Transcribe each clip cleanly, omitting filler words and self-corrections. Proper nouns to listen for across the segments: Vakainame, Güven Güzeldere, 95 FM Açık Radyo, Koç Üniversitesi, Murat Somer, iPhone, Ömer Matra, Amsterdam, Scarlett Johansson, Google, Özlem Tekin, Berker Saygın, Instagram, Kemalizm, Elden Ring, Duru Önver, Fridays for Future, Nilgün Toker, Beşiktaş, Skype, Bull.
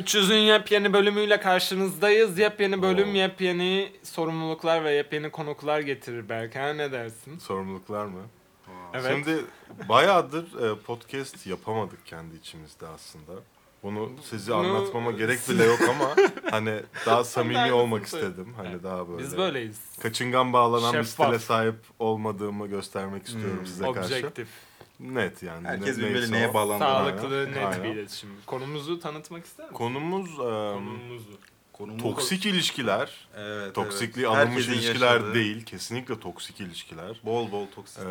300'ün yepyeni bölümüyle karşınızdayız. Yepyeni bölüm, yepyeni sorumluluklar ve yepyeni konuklar getirir Berker. Ne dersin? Sorumluluklar mı? Evet. Şimdi bayağıdır podcast yapamadık kendi içimizde aslında. Bunu sizi anlatmama gerek bile yok ama hani daha samimi olmak istedim. Hani evet, daha böyle. Biz böyleyiz. Kaçıngan bağlanan bir stile sahip olmadığımı göstermek istiyorum size objektif. Karşı. Objektif. Net yani. Herkes birbirine neye bağlandığını. Sağlıklı, net bir iletişim. Konumuzu tanıtmak ister misin? Konumuz toksik ilişkiler. Evet. Toksikliği anılmış ilişkiler yaşadığı değil. Kesinlikle toksik ilişkiler. Bol toksik.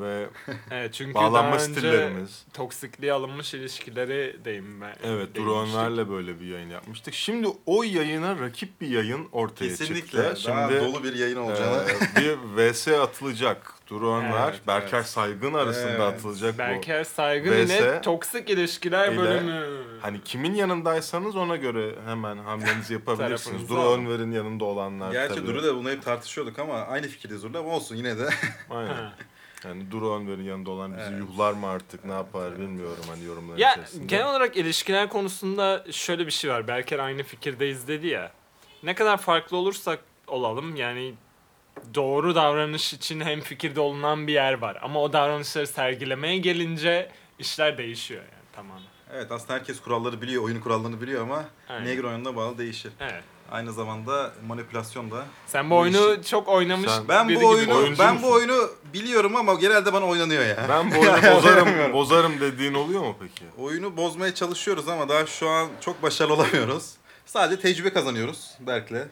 Ve evet, çünkü bağlanma stillerimiz. Toksikliği alınmış ilişkileri deyim ben. Evet, Duru Önver'le böyle bir yayın yapmıştık. Şimdi o yayına rakip bir yayın ortaya çıktı. Kesinlikle. Daha dolu bir yayın olacağını. Bir vs atılacak. Duru Önver, Berker Saygın arasında atılacak Berker bu. Berker Saygın ile toksik ilişkiler bölümü. Hani kimin yanındaysanız ona göre hemen hamlenizi yapabilirsiniz. Duru Önver'in yanında olanlar. Gerçi tabii. Duru da bunu hep tartışıyorduk ama aynı fikirdeyiz Duru'la ama olsun yine de. Aynen. Yani Duru Önver'in yanında olan bizi yuhlar mı artık, ne yapar bilmiyorum hani yorumlar içerisinde. Genel olarak ilişkiler konusunda şöyle bir şey var. Berker aynı fikirdeyiz dedi ya. Ne kadar farklı olursak olalım yani... Doğru davranış için hemfikirde olunan bir yer var. Ama o davranışları sergilemeye gelince işler değişiyor yani tamamen. Evet, aslında herkes kuralları biliyor, oyun kurallarını biliyor ama neye göre oynadığına bağlı değişir. Evet. Aynı zamanda manipülasyon da. Sen bu oyunu çok oynamış. Ben bu oyunu biliyorum ama genelde bana oynanıyor yani. Ben bu oyunu bozarım dediğin oluyor mu peki? Oyunu bozmaya çalışıyoruz ama daha şu an çok başarılı olamıyoruz. Sadece tecrübe kazanıyoruz Berk'le.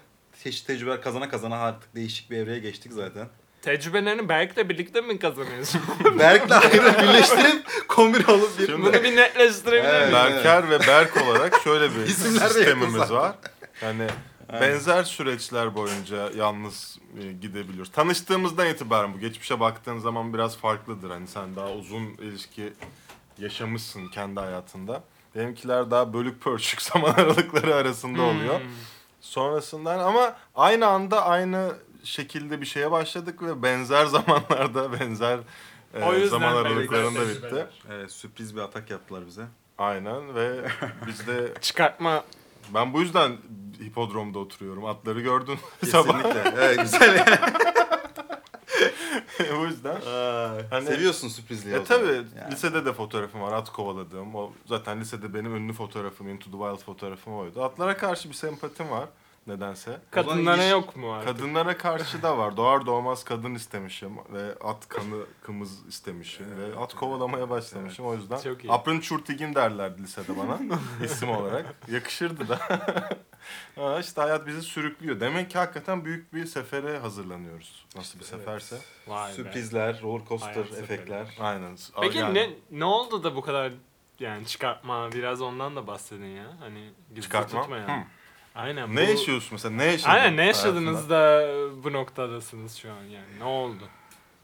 Çeşitli tecrübeler kazana artık değişik bir evreye geçtik zaten. Tecrübelerini Berk'le birlikte mi kazanıyorsun? Berk'le ayrı birleştirip kombin olup bir... Şimdi, bunu bir netleştirebilir miyiz? Berker ve Berk olarak şöyle bir sistemimiz var. Yani benzer süreçler boyunca yalnız gidebiliyoruz. Tanıştığımızdan itibaren bu geçmişe baktığın zaman biraz farklıdır. Hani sen daha uzun ilişki yaşamışsın kendi hayatında. Benimkiler daha bölük pörçük zaman aralıkları arasında oluyor. Sonrasından ama aynı anda aynı şekilde bir şeye başladık ve benzer zamanlarda benzer zaman aralıklarında bitti. Sürpriz bir atak yaptılar bize. Aynen ve biz de... Çıkartma. Ben bu yüzden hipodromda oturuyorum. Atları gördün sabah. Kesinlikle. Evet, güzel. O yüzden. Hani, seviyorsun sürprizliği. Tabii yani. Lisede de fotoğrafım var, at kovaladığım. O zaten lisede benim ünlü fotoğrafım, Into the Wild fotoğrafım oydu. Atlara karşı bir sempatim var nedense. Kadınlara yok mu artık? Kadınlara karşı da var. Doğar doğmaz kadın istemişim ve at kanı kımız istemişim ve at kovalamaya başlamışım. O yüzden Aprın Çurtigin derlerdi lisede bana isim olarak. Yakışırdı da. İşte hayat bizi sürüklüyor. Demek ki hakikaten büyük bir sefere hazırlanıyoruz. Nasıl bir seferse. Vay sürprizler, rollercoaster efektler. Seferi. Aynen. Peki yani, ne oldu da bu kadar yani çıkartma, biraz ondan da bahsedin ya. Hani gizli tutma ya. Yani. Aynen. Ne yaşıyorsun mesela? Ne yaşadınız da bu noktadasınız şu an yani? Ne oldu?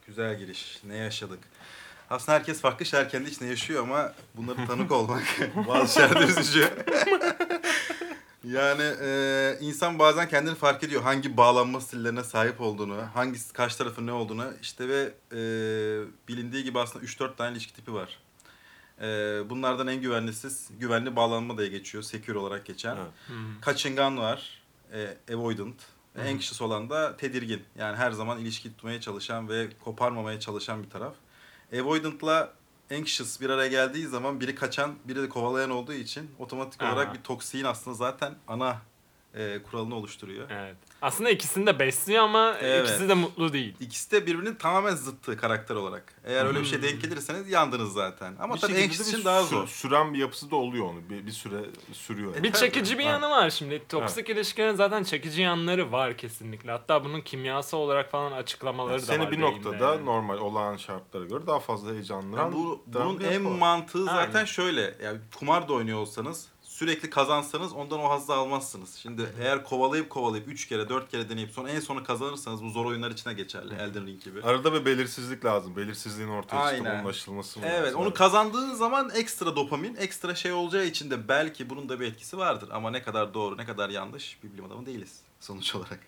Güzel giriş. Ne yaşadık? Aslında herkes farklı şeyler kendi içinde yaşıyor ama bunları tanık olmak bazı şeyler üzücü. Yani insan bazen kendini fark ediyor hangi bağlanma stillerine sahip olduğunu, hangi kaç tarafın ne olduğunu işte ve bilindiği gibi aslında 3-4 tane ilişki tipi var. Bunlardan en güvenli bağlanma diye geçiyor, secure olarak geçen. Evet. Kaçıngan var, avoidant. Anxious olan da tedirgin. Yani her zaman ilişki tutmaya çalışan ve koparmamaya çalışan bir taraf. Avoidant'la anxious bir araya geldiği zaman biri kaçan, biri de kovalayan olduğu için otomatik olarak bir toksiğin aslında zaten ana kuralını oluşturuyor. Evet. Aslında ikisini de besliyor ama ikisi de mutlu değil. İkisi de birbirinin tamamen zıttı karakter olarak. Eğer öyle bir şey denk gelirseniz yandınız zaten. Ama bir tabii anxious için daha zor. Süren bir yapısı da oluyor onu. Bir süre sürüyor. Yani. Bir çekici bir yanı var şimdi. Toksik ilişkilerin zaten çekici yanları var kesinlikle. Hatta bunun kimyasal olarak falan açıklamaları da var. Seni bir noktada normal olağan şartlara göre daha fazla heyecanlı. Yani bunun en mantığı zaten şöyle. Yani kumar da oynuyor olsanız sürekli kazansanız ondan o hazzı almazsınız. Şimdi eğer kovalayıp 3 kere 4 kere deneyip sonra en sona kazanırsanız bu zor oyunlar içine geçerli. Elden Ring gibi. Arada bir belirsizlik lazım. Belirsizliğin ortaya çıkıp onun aşılması lazım. Evet, onu kazandığın zaman ekstra dopamin, ekstra şey olacağı için de belki bunun da bir etkisi vardır. Ama ne kadar doğru, ne kadar yanlış bir bilim adamı değiliz sonuç olarak.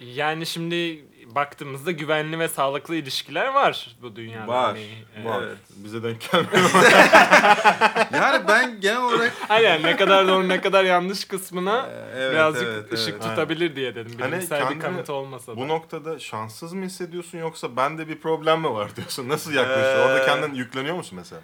Yani şimdi baktığımızda güvenli ve sağlıklı ilişkiler var bu dünyada. Var. Yani, var. Evet. Bize denk gelmiyor. Yani ben genel olarak... Aynen, ne kadar doğru ne kadar yanlış kısmına birazcık ışık tutabilir diye dedim. Bilimsel hani bir kanıt olmasa da. Bu noktada şanssız mı hissediyorsun yoksa bende bir problem mi var diyorsun? Nasıl yaklaşıyorsun? Orada kendin yükleniyor musun mesela?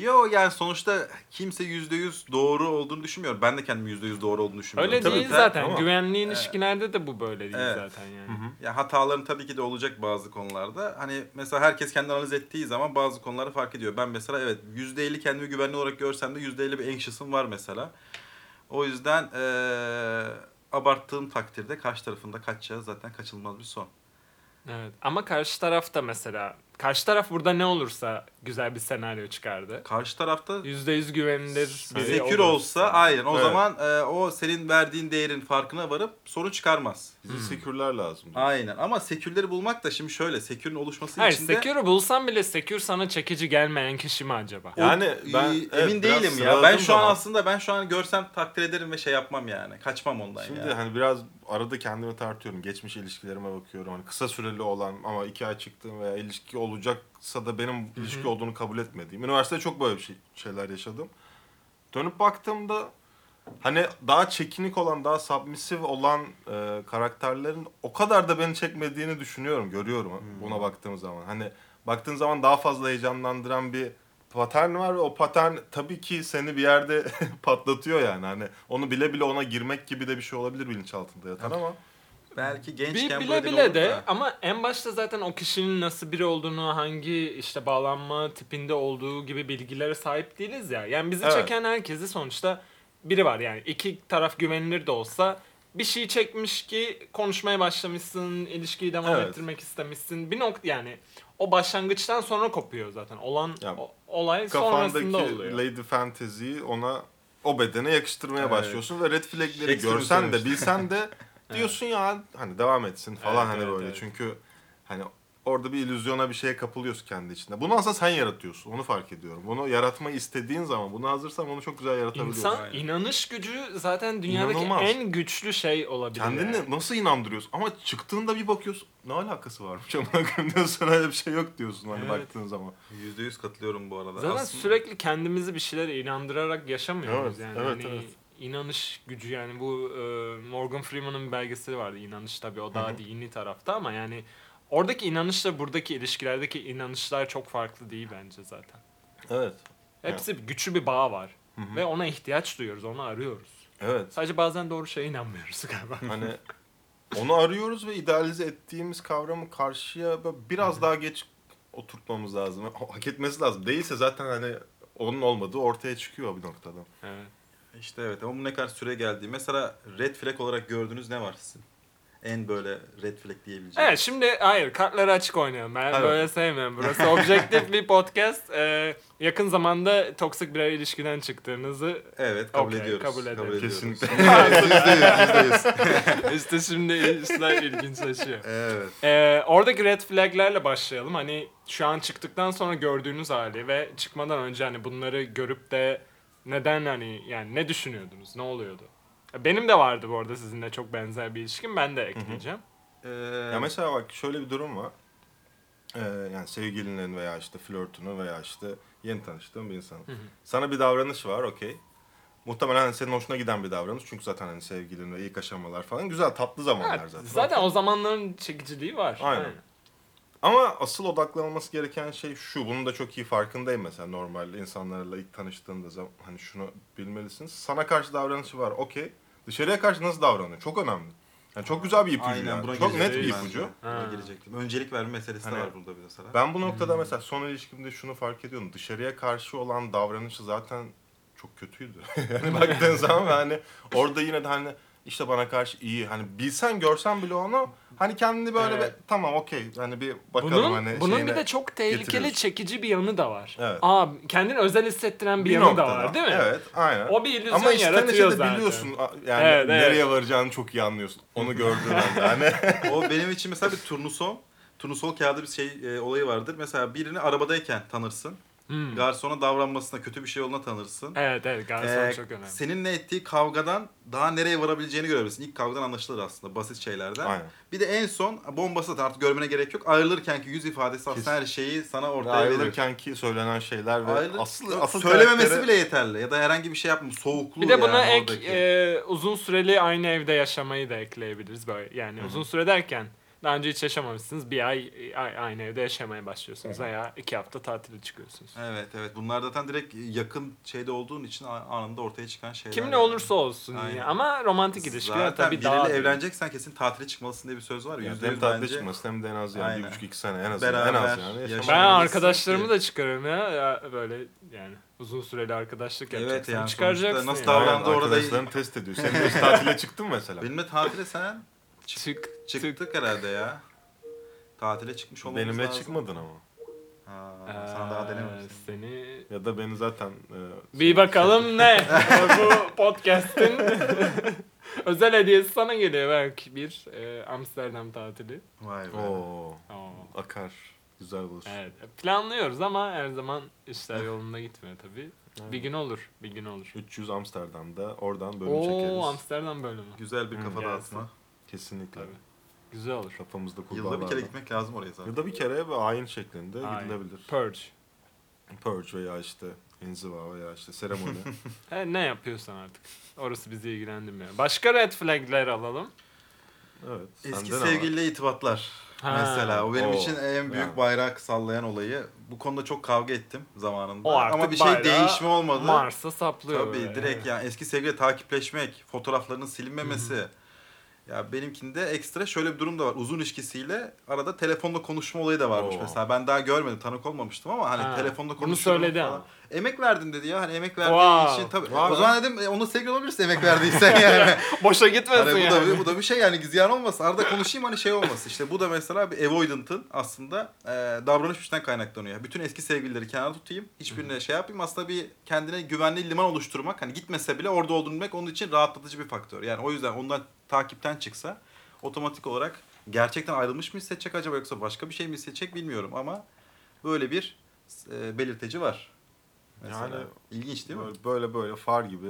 Yok yani sonuçta kimse %100 doğru olduğunu düşünmüyor. Ben de kendim %100 doğru olduğunu düşünmüyorum. Öyle tabii değil zaten. Ama güvenli ilişkilerde de bu böyle değil zaten yani. Hı-hı. Ya hataların tabii ki de olacak bazı konularda. Hani mesela herkes kendini analiz ettiği zaman bazı konuları fark ediyor. Ben mesela evet %50 kendimi güvenli olarak görsem de %50 bir anxious'ım var mesela. O yüzden abarttığım takdirde karşı tarafında kaçacağı zaten kaçınılmaz bir son. Evet ama karşı tarafta mesela... Karşı taraf burada ne olursa güzel bir senaryo çıkardı. Karşı tarafta %100 güvenilir biri zekir olsa yani. Aynen o zaman o senin verdiğin değerin farkına varıp sorun çıkarmaz. Bize sekürler lazım. Aynen ama sekürleri bulmak da şimdi şöyle sekürün oluşması için de... Hayır sekürü bulsan bile sekür sana çekici gelmeyen kişi mi acaba? Yani ben emin değilim ya. Ben şu an aslında görsem takdir ederim ve şey yapmam yani. Kaçmam ondan şimdi yani. Şimdi hani biraz arada kendime tartıyorum. Geçmiş ilişkilerime bakıyorum. Hani kısa süreli olan ama 2 ay çıktığım veya ilişki olacaksa da benim ilişki olduğunu kabul etmediğim. Üniversitede çok böyle şeyler yaşadım. Dönüp baktığımda hani daha çekinik olan, daha submissive olan karakterlerin o kadar da beni çekmediğini düşünüyorum, görüyorum buna baktığım zaman. Hani baktığın zaman daha fazla heyecanlandıran bir patern var ve o patern tabii ki seni bir yerde patlatıyor yani. Hani onu bile bile ona girmek gibi de bir şey olabilir bilinçaltında yatan ama belki gençken bile bile de da. Ama en başta zaten o kişinin nasıl biri olduğunu, hangi işte bağlanma tipinde olduğu gibi bilgilere sahip değiliz ya. Yani bizi çeken herkesi sonuçta biri var yani. 2 taraf güvenilir de olsa bir şey çekmiş ki konuşmaya başlamışsın, ilişkiyi devam ettirmek istemişsin. Bir nokta yani o başlangıçtan sonra kopuyor zaten. Olan yani, olay sonrasında oluyor. Kafandaki Lady Fantasy'yi ona o bedene yakıştırmaya başlıyorsun ve red flag'leri görsen de bilsen de diyorsun ya hani devam etsin falan böyle. Çünkü hani orada bir illüzyona bir şeye kapılıyorsun kendi içinde. Bunu aslında sen yaratıyorsun. Onu fark ediyorum. Bunu yaratmayı istediğin zaman, bunu hazırsan onu çok güzel yaratabiliyorsun. İnsan inanış gücü zaten dünyadaki en güçlü şey olabilir. Kendini nasıl inandırıyorsun? Ama çıktığında bir bakıyorsun. Ne alakası var? Çamanakım diyorsun. Öyle bir şey yok diyorsun hani baktığın zaman. %100 katılıyorum bu arada. Zaten aslında sürekli kendimizi bir şeylere inandırarak yaşamıyoruz yani. Evet. İnanış gücü yani bu Morgan Freeman'ın bir belgeseli vardı. İnanış tabii o daha dini tarafta ama yani oradaki inanışla buradaki ilişkilerdeki inanışlar çok farklı değil bence zaten. Evet. Hepsi güçlü bir bağ var ve ona ihtiyaç duyuyoruz, onu arıyoruz. Evet. Sadece bazen doğru şeye inanmıyoruz galiba. Hani onu arıyoruz ve idealize ettiğimiz kavramı karşıya biraz daha geç oturtmamız lazım. Hak etmesi lazım. Değilse zaten hani onun olmadığı ortaya çıkıyor bir noktada. Evet. İşte evet ama bu ne kadar süre geldi. Mesela red flag olarak gördüğünüz ne var sizin? En böyle red flag diyebileceğim. Evet şimdi hayır kartları açık oynayalım. Ben böyle sevmiyorum. Burası objektif bir podcast. Yakın zamanda toksik birer ilişkiden çıktığınızı kabul ediyoruz. Kabul ediyoruz. Kesinlikle. İşte şimdi işler ilginçleşiyor. Evet. Oradaki red flaglerle başlayalım. Hani şu an çıktıktan sonra gördüğünüz hali ve çıkmadan önce hani bunları görüp de neden hani yani ne düşünüyordunuz? Ne oluyordu? Benim de vardı bu arada sizinle çok benzer bir ilişkim. Ben de ekleyeceğim. Ya mesela bak şöyle bir durum var. Yani sevgilinin veya işte flörtünü veya işte yeni tanıştığın bir insanın. Sana bir davranış var okey. Muhtemelen senin hoşuna giden bir davranış. Çünkü zaten hani sevgilin ve ilk aşamalar falan güzel tatlı zamanlar zaten. Zaten o zamanların çekiciliği var. Aynen. Ama asıl odaklanılması gereken şey şu, bunun da çok iyi farkındayım mesela normal insanlarla ilk tanıştığında zaman hani şunu bilmelisiniz. Sana karşı davranışı var, okey. Dışarıya karşı nasıl davranıyor? Çok önemli. Yani çok güzel bir ipucu yani. Çok net bir ipucu. Buna girecektim. Öncelik verme meselesi de var burada mesela. Ben bu noktada mesela son ilişkimde şunu fark ediyorum. Dışarıya karşı olan davranışı zaten çok kötüydü. Yani baktığın zaman hani orada yine de hani İşte bana karşı iyi. Hani bilsen görsen bile onu hani kendini böyle bir, tamam okey hani bir bakalım bunun, hani bunun bir de çok tehlikeli çekici bir yanı da var. Evet. Aa kendini özel hissettiren bir yanı noktada da var değil mi? Evet aynen. O bir illüzyon yaratıyor zaten. Ama işte de biliyorsun yani nereye varacağını çok iyi anlıyorsun. Onu gördüğün anda hani. O benim için mesela bir turnusol kağıdı bir şey olayı vardır. Mesela birini arabadayken tanırsın. Garsona davranmasına, kötü bir şey olduğuna tanırsın. Evet evet, garson çok önemli. Seninle ettiği kavgadan daha nereye varabileceğini görebilirsin. İlk kavgadan anlaşılır aslında, basit şeylerden. Aynen. Bir de en son bombası da artık görmene gerek yok. Ayrılırkenki yüz ifadesi aslında her şeyi sana ortaya verir. Ayrılırkenki söylenen şeyler ve asıl söylememesi bile yeterli. Ya da herhangi bir şey yapma, soğukluğu. Bir de buna yani ek uzun süreli aynı evde yaşamayı da ekleyebiliriz böyle. Yani uzun süre derken daha önce hiç yaşamamışsınız. Bir ay aynı evde yaşamaya başlıyorsunuz veya 2 hafta tatile çıkıyorsunuz. Evet evet. Bunlar zaten direkt yakın şeyde olduğun için anında ortaya çıkan şeyler. Kimle olursa olsun yani. Ama romantik ilişkiler tabii daha... Zaten biriyle evleneceksen kesin tatile çıkmalısın diye bir söz var. Yani hem tatile çıkmalısın hem de en az yani 1,5-2 sene en az. Beraber, en az yani. Ben arkadaşlarımı da çıkarırım ya. Böyle yani. Uzun süreli arkadaşlık yapacaksın. Evet yani. Çıkaracaksın. Nasıl davrandı orada... Arkadaşlarını test ediyor. Sen de tatile çıktın mı mesela? Benimle tatile sen... Çıktık herhalde ya. Tatile çıkmış olmamız lazım. Benimle çıkmadın ama. Sana daha denememişsin. Seni... Ya da beni zaten... Bir bakalım ne? Bu podcast'in özel hediyesi sana geliyor. Belki bir Amsterdam tatili. Vay be. Akar. Güzel olur. Evet, planlıyoruz ama her zaman işler yolunda gitmiyor tabii. Evet. Bir gün olur, bir gün olur. 300 Amsterdam'da oradan bölüm çekeriz. Amsterdam bölümü. Güzel bir kafa dağıtma. Kesinlikle. Tabii. Güzel olur. Kafamızda kurbalarla. Yılda bir kere gitmek lazım oraya zaten. Yılda bir kere ve ayin şeklinde gidilebilir. Purge veya işte inziva veya işte seremoni. Ne yapıyorsan artık. Orası bizi ilgilendirmiyor. Başka red flag'ler alalım. Evet. Eski sevgiliyle itibatlar. Mesela o benim için en büyük bayrak sallayan olayı. Bu konuda çok kavga ettim zamanında. Ama bir şey değişme olmadı. Mars'a saplıyor. Tabii böyle. Direkt yani eski sevgiliyle takipleşmek, fotoğraflarının silinmemesi. Ya benimkinde ekstra şöyle bir durum da var. Uzun ilişkisiyle arada telefonla konuşma olayı da varmış mesela. Ben daha görmedim, tanık olmamıştım ama hani telefonla konuşuyorum. Bunu söyledi ama. Emek verdim dedi ya. Hani emek verdiği için tabii. O zaman dedim ona sevgili olabilirsin emek verdiysen yani. Boşa gitmesin hani yani. Bu da bir şey yani, ziyan olmasın. Arada konuşayım hani şey olmasın. İşte bu da mesela bir avoidant'ın aslında davranışından kaynaklanıyor. Bütün eski sevgilileri kenara tutayım. Hiçbirine şey yapayım. Aslında bir kendine güvenli liman oluşturmak. Hani gitmese bile orada olduğunu bilmek onun için rahatlatıcı bir faktör. Yani o yüzden ondan takipten çıksa otomatik olarak gerçekten ayrılmış mı hissedecek acaba, yoksa başka bir şey mi hissedecek bilmiyorum ama böyle bir belirteci var. Mesela. Yani ilginç değil mi? Böyle far gibi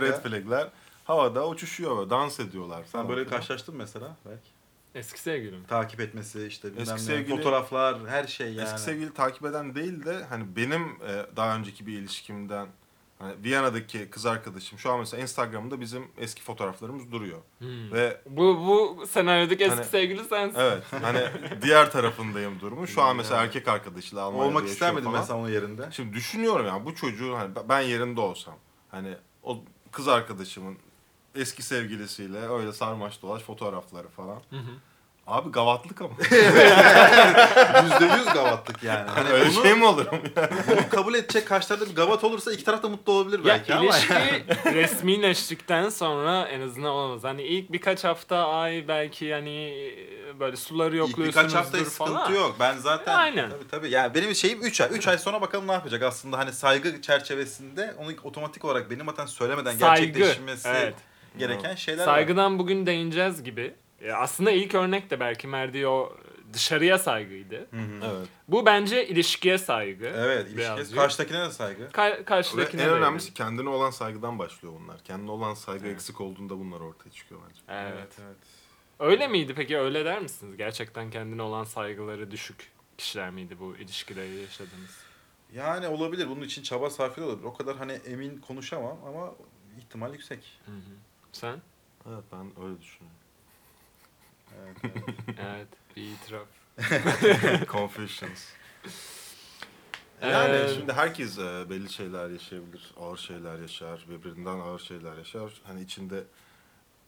red flag'ler havada uçuşuyor ve dans ediyorlar. Sen böyle karşılaştın mesela belki? Eski sevgilim. Takip etmesi işte bilmem ne, fotoğraflar, her şey yani. Eski sevgili takip eden değil de hani benim daha önceki bir ilişkimden hani Viyana'daki kız arkadaşım şu an mesela Instagram'da bizim eski fotoğraflarımız duruyor. Ve bu senaryodaki eski sevgili sensin. Evet. Hani diğer tarafındayım durumu. Şu an mesela erkek arkadaşıyla Almanya'da yaşıyor. Olmak istemedim mesela onun yerinde. Şimdi düşünüyorum yani bu çocuğun hani ben yerinde olsam hani o kız arkadaşımın eski sevgilisiyle öyle sarmaş dolaş fotoğrafları falan. Abi gavatlık ama. %100 gavatlık yani. Hani öyle bunu, şey mi olur? Yani? Bunu kabul edecek karşılarda bir gavat olursa iki taraf da mutlu olabilir belki ama. İlişki resmileştikten sonra en azından olmaz. Hani ilk birkaç hafta belki yani böyle suları yokluyorsunuzdur falan. İlk birkaç hafta sıkıntı yok. Ben zaten tabii. Yani benim şeyim 3 ay. 3 ay sonra bakalım ne yapacak aslında. Hani saygı çerçevesinde onun otomatik olarak benim zaten söylemeden gerçekleşmesi gereken şeyler var. Saygıdan bugün değineceğiz gibi. Aslında ilk örnek de belki Merdi'ye o dışarıya saygıydı. Evet. Bu bence ilişkiye saygı. Evet, ilişkiye. Karşıdakine de saygı. Karşıdakine en önemlisi kendine olan saygıdan başlıyor bunlar. Kendine olan saygı eksik olduğunda bunlar ortaya çıkıyor bence. Evet. Öyle miydi peki? Öyle der misiniz? Gerçekten kendine olan saygıları düşük kişiler miydi bu ilişkileri yaşadığınız? Yani olabilir. Bunun için çaba sarf ediyorlar. O kadar hani emin konuşamam ama ihtimal yüksek. Sen? Evet, ben öyle düşünüyorum. Evet, bir itiraf. Confessions. Yani şimdi herkes belli şeyler yaşayabilir, ağır şeyler yaşar, birbirinden ağır şeyler yaşar. Hani içinde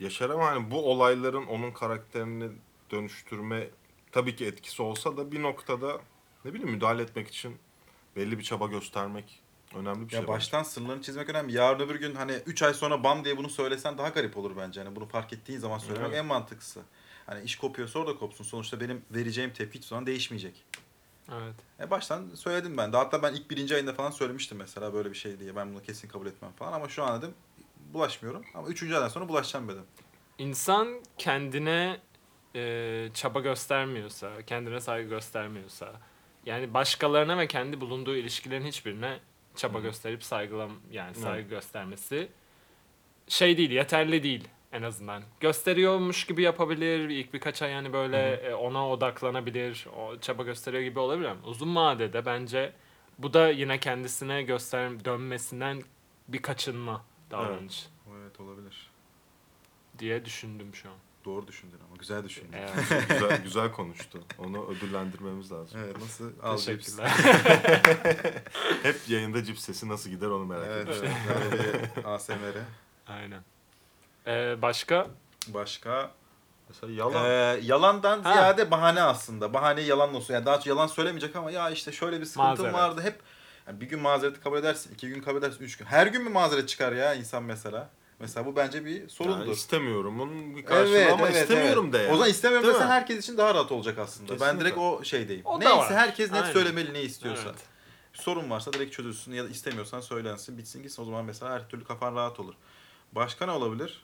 yaşar ama hani bu olayların onun karakterini dönüştürme tabii ki etkisi olsa da bir noktada ne bileyim müdahale etmek için belli bir çaba göstermek önemli bir şey. Ya baştan sınırlarını çizmek önemli. Yarın öbür gün hani 3 ay sonra bam diye bunu söylesen daha garip olur bence. Hani bunu fark ettiğin zaman söylemek en mantıklısı. Hani iş kopuyorsa orada kopsun. Sonuçta benim vereceğim tepki hiçbir zaman değişmeyecek. Evet. Baştan söyledim ben de. Hatta ben ilk 1. ayında falan söylemiştim mesela böyle bir şey diye. Ben bunu kesin kabul etmem falan. Ama şu an dedim bulaşmıyorum. Ama 3. aydan sonra bulaşacağım dedim. İnsan kendine çaba göstermiyorsa, kendine saygı göstermiyorsa, Yani başkalarına ve kendi bulunduğu ilişkilerin hiçbirine çaba gösterip saygı göstermesi şey değil, yeterli değil en azından. Gösteriyormuş gibi yapabilir, ilk birkaç ay yani böyle ona odaklanabilir, o çaba gösteriyor gibi olabilir ama uzun vadede bence bu da yine kendisine dönmesinden bir kaçınma davranış. Evet, evet olabilir diye düşündüm şu an. Doğru düşündün ama güzel düşündün. Evet. güzel konuştu. Onu ödüllendirmemiz lazım. Evet, nasıl alacağız? Hep yayında cips sesi nasıl gider onu merak ediyorum. Evet. ASMR. Aynen. Başka? Mesela yalan. Yalandan ziyade bahane aslında. Bahane yalan olsun. Yani daha çok yalan söylemeyecek ama ya işte şöyle bir sıkıntım vardı. Hep yani bir gün mazereti kabul edersin, 2 gün kabul edersin, 3 gün. Her gün mü mazeret çıkar ya insan mesela? Mesela bu bence bir sorundur. Yani istemiyorum. Onun bir karşılığı ama istemiyorum de. Yani. O zaman istemiyorum desen herkes için daha rahat olacak aslında. Kesinlikle. Ben direkt o şeydeyim. O neyse herkes net söylemeli ne istiyorsa. Evet. Sorun varsa direkt çözülsün ya da istemiyorsan söylensin, bitsin gitsin. O zaman mesela her türlü kafan rahat olur. Başka ne olabilir?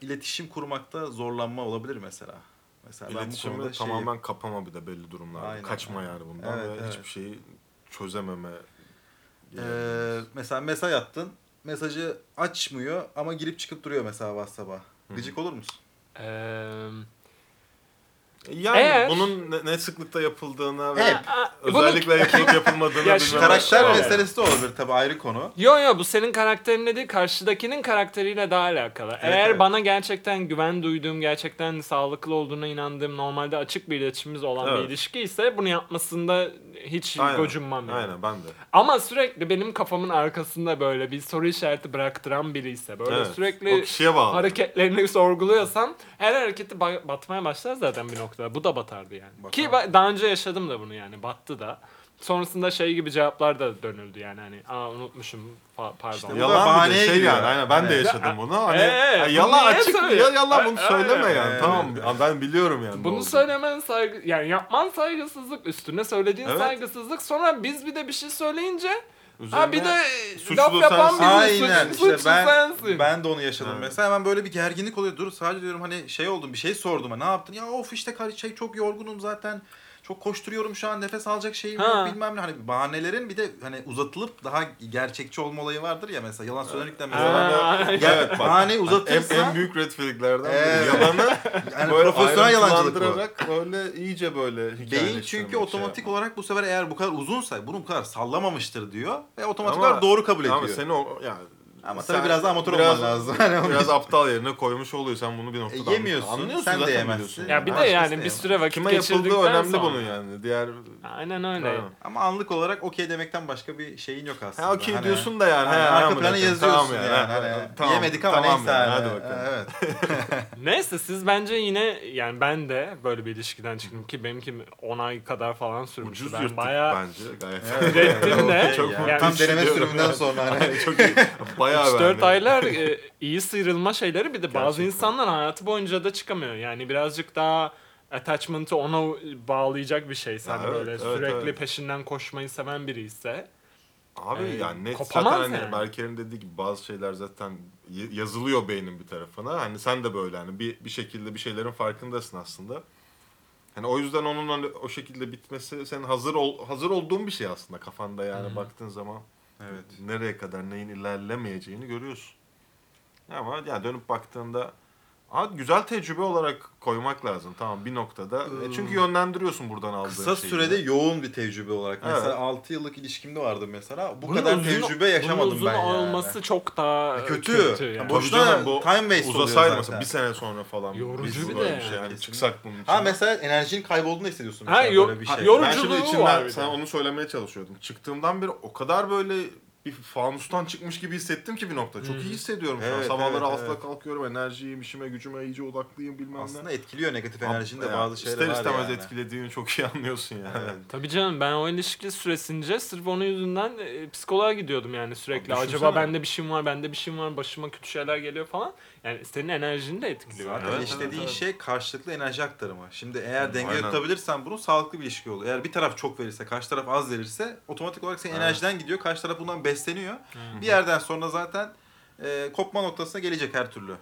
İletişim kurmakta zorlanma olabilir mesela. İletişimi ben bu tamamen kapama bir de belli durumlarda. Aynen. Kaçma yani bundan ve hiçbir şeyi çözememe. Mesela mesaj attın. Mesajı açmıyor ama girip çıkıp duruyor mesela WhatsApp'a. Gıcık olur musun? Yani bunun ne sıklıkta yapıldığına ve özellikle yapılıp yapılmadığına bilmem. Karakter meselesi de olabilir tabii, ayrı konu. Yo bu senin karakterinle değil, karşıdakinin karakteriyle daha alakalı. Evet, bana gerçekten güven duyduğum, gerçekten sağlıklı olduğuna inandığım, normalde açık bir iletişimimiz olan bir ilişki ise bunu yapmasında hiç gocunmam yani. Aynen, ben de. Ama sürekli benim kafamın arkasında böyle bir soru işareti bıraktıran biri ise böyle sürekli hareketlerini sorguluyorsam her hareketi batmaya başlar zaten bir noktada. Bu da batardı yani. Ki daha önce yaşadım da bunu yani. Battı da. Sonrasında şey gibi cevaplar da dönüldü yani hani unutmuşum pardon. İşte yalan bir şey gidiyor. Yani. Aynen ben de yaşadım bunu. Hani yalan açık yalan bunu söyleme yani. Tamam ben biliyorum yani. Bunu söylemen saygı yani yapman saygısızlık, üstüne söylediğin saygısızlık. Sonra biz bir de bir şey söyleyince bir de laf yapan birisi suçlu sensin. Ben de onu yaşadım mesela. Hemen böyle bir gerginlik oluyor. Dur sadece diyorum hani şey oldum, bir şey sordum. Ne yaptın? Ya of işte çok yorgunum zaten. Çok koşturuyorum şu an, nefes alacak şeyim yok bilmem ne. Hani bahanelerin bir de hani uzatılıp daha gerçekçi olma olayı vardır ya mesela. Yalan söylenirken mesela bahane uzatırsa. En büyük red flaglerden biri. Yalanı yani böyle profesyonel yalancılık böyle iyice böyle. Beyin çünkü otomatik olarak bu sefer eğer bu kadar uzunsa bunu bu kadar sallamamıştır diyor. Ve otomatik olarak doğru kabul ediyor. Ama seni ama tabii biraz da amatör olman lazım. Biraz aptal yerine koymuş oluyor. Sen bunu bir noktada anlıyorsun. Sen de yemezsin. Ya bir de yani bir süre vakit geçirdikten sonra. Kime yapıldığı önemli bunun yani. Aynen öyle. Tamam. Ama anlık olarak okey demekten başka bir şeyin yok aslında. Okey diyorsun da yani. Arka planı yazıyorsun yani. Yemedik ama neyse. Evet. Neyse siz bence yine yani ben de böyle bir ilişkiden çıktım ki benimki 10 ay kadar falan sürmüştü. Ucuz yırttık bence gayet. Ürettim de. Tam deneme sürümünden sonra. Çok iyi. 3-4 aylar iyi sıyrılma şeyleri, bir de bazı insanlar hayatı boyunca da çıkamıyor. Yani birazcık daha attachment'ı ona bağlayacak bir şey. Sen böyle sürekli peşinden koşmayı seven biri ise. Abi yani net zaten hani Berker'in dediği gibi bazı şeyler zaten yazılıyor beynin bir tarafına. Hani sen de böyle hani bir şekilde bir şeylerin farkındasın aslında. Hani o yüzden onun o şekilde bitmesi senin hazır olduğun bir şey aslında kafanda yani baktığın zaman. Evet. Nereye kadar neyin ilerlemeyeceğini görüyorsun. Ama yani dönüp baktığında güzel tecrübe olarak koymak lazım. Tamam bir noktada. Çünkü yönlendiriyorsun buradan aldığın şeyi. Kısa sürede yoğun bir tecrübe olarak. Evet. Mesela 6 yıllık ilişkimde vardı mesela. Bu kadar tecrübe yaşamadım ben yani. Bunun uzun olması çok daha kötü yani. Boşuna bu time waste oluyor zaten. Uzasaydı bir sene sonra falan. Yorucu bir de. Yani çıksak bunun için. Mesela enerjinin kaybolduğunu hissediyorsun. Böyle bir şey. Yoruculuğu var. Sana onu söylemeye çalışıyordum. Çıktığımdan beri o kadar böyle bir fanustan çıkmış gibi hissettim ki bir nokta. Çok iyi hissediyorum şu an. Sabahları asla kalkıyorum. Enerjiyim, işime, gücüme iyice odaklıyım bilmem ne. Aslında etkiliyor negatif enerjinin de bazı şeyler var yani. İster istemez etkilediğini çok iyi anlıyorsun yani. Evet. Tabii canım, ben o ilişki süresince sırf onun yüzünden psikoloğa gidiyordum yani sürekli. Acaba bende bir şeyim var, başıma kötü şeyler geliyor falan. Yani senin enerjini de etkiliyor. Zaten işlediğin şey karşılıklı enerji aktarımı. Şimdi eğer denge tutabilirsen bunu sağlıklı bir ilişki olur. Eğer bir taraf çok verirse, karşı taraf az verirse otomatik olarak senin enerjiden gidiyor. Karşı taraf bundan besleniyor. Bir yerden sonra zaten kopma noktasına gelecek her türlü.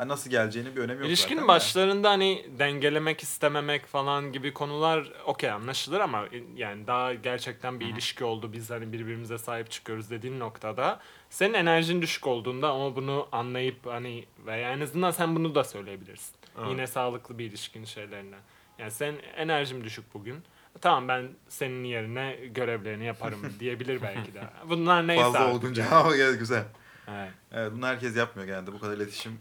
yani nasıl geleceğinin bir önemi yok. İlişkinin zaten başlarında hani dengelemek istememek falan gibi konular okey anlaşılır ama yani daha gerçekten bir ilişki oldu, biz hani birbirimize sahip çıkıyoruz dediğin noktada senin enerjin düşük olduğunda ama bunu anlayıp hani veya en azından sen bunu da söyleyebilirsin. Evet. Yine sağlıklı bir ilişkinin şeylerine. Yani sen enerjim düşük bugün. Tamam ben senin yerine görevlerini yaparım diyebilir belki de. Bunlar neyse. Fazla olgunca. Yani. Güzel. Evet. Evet, bunu herkes yapmıyor genelde. Bu kadar iletişim.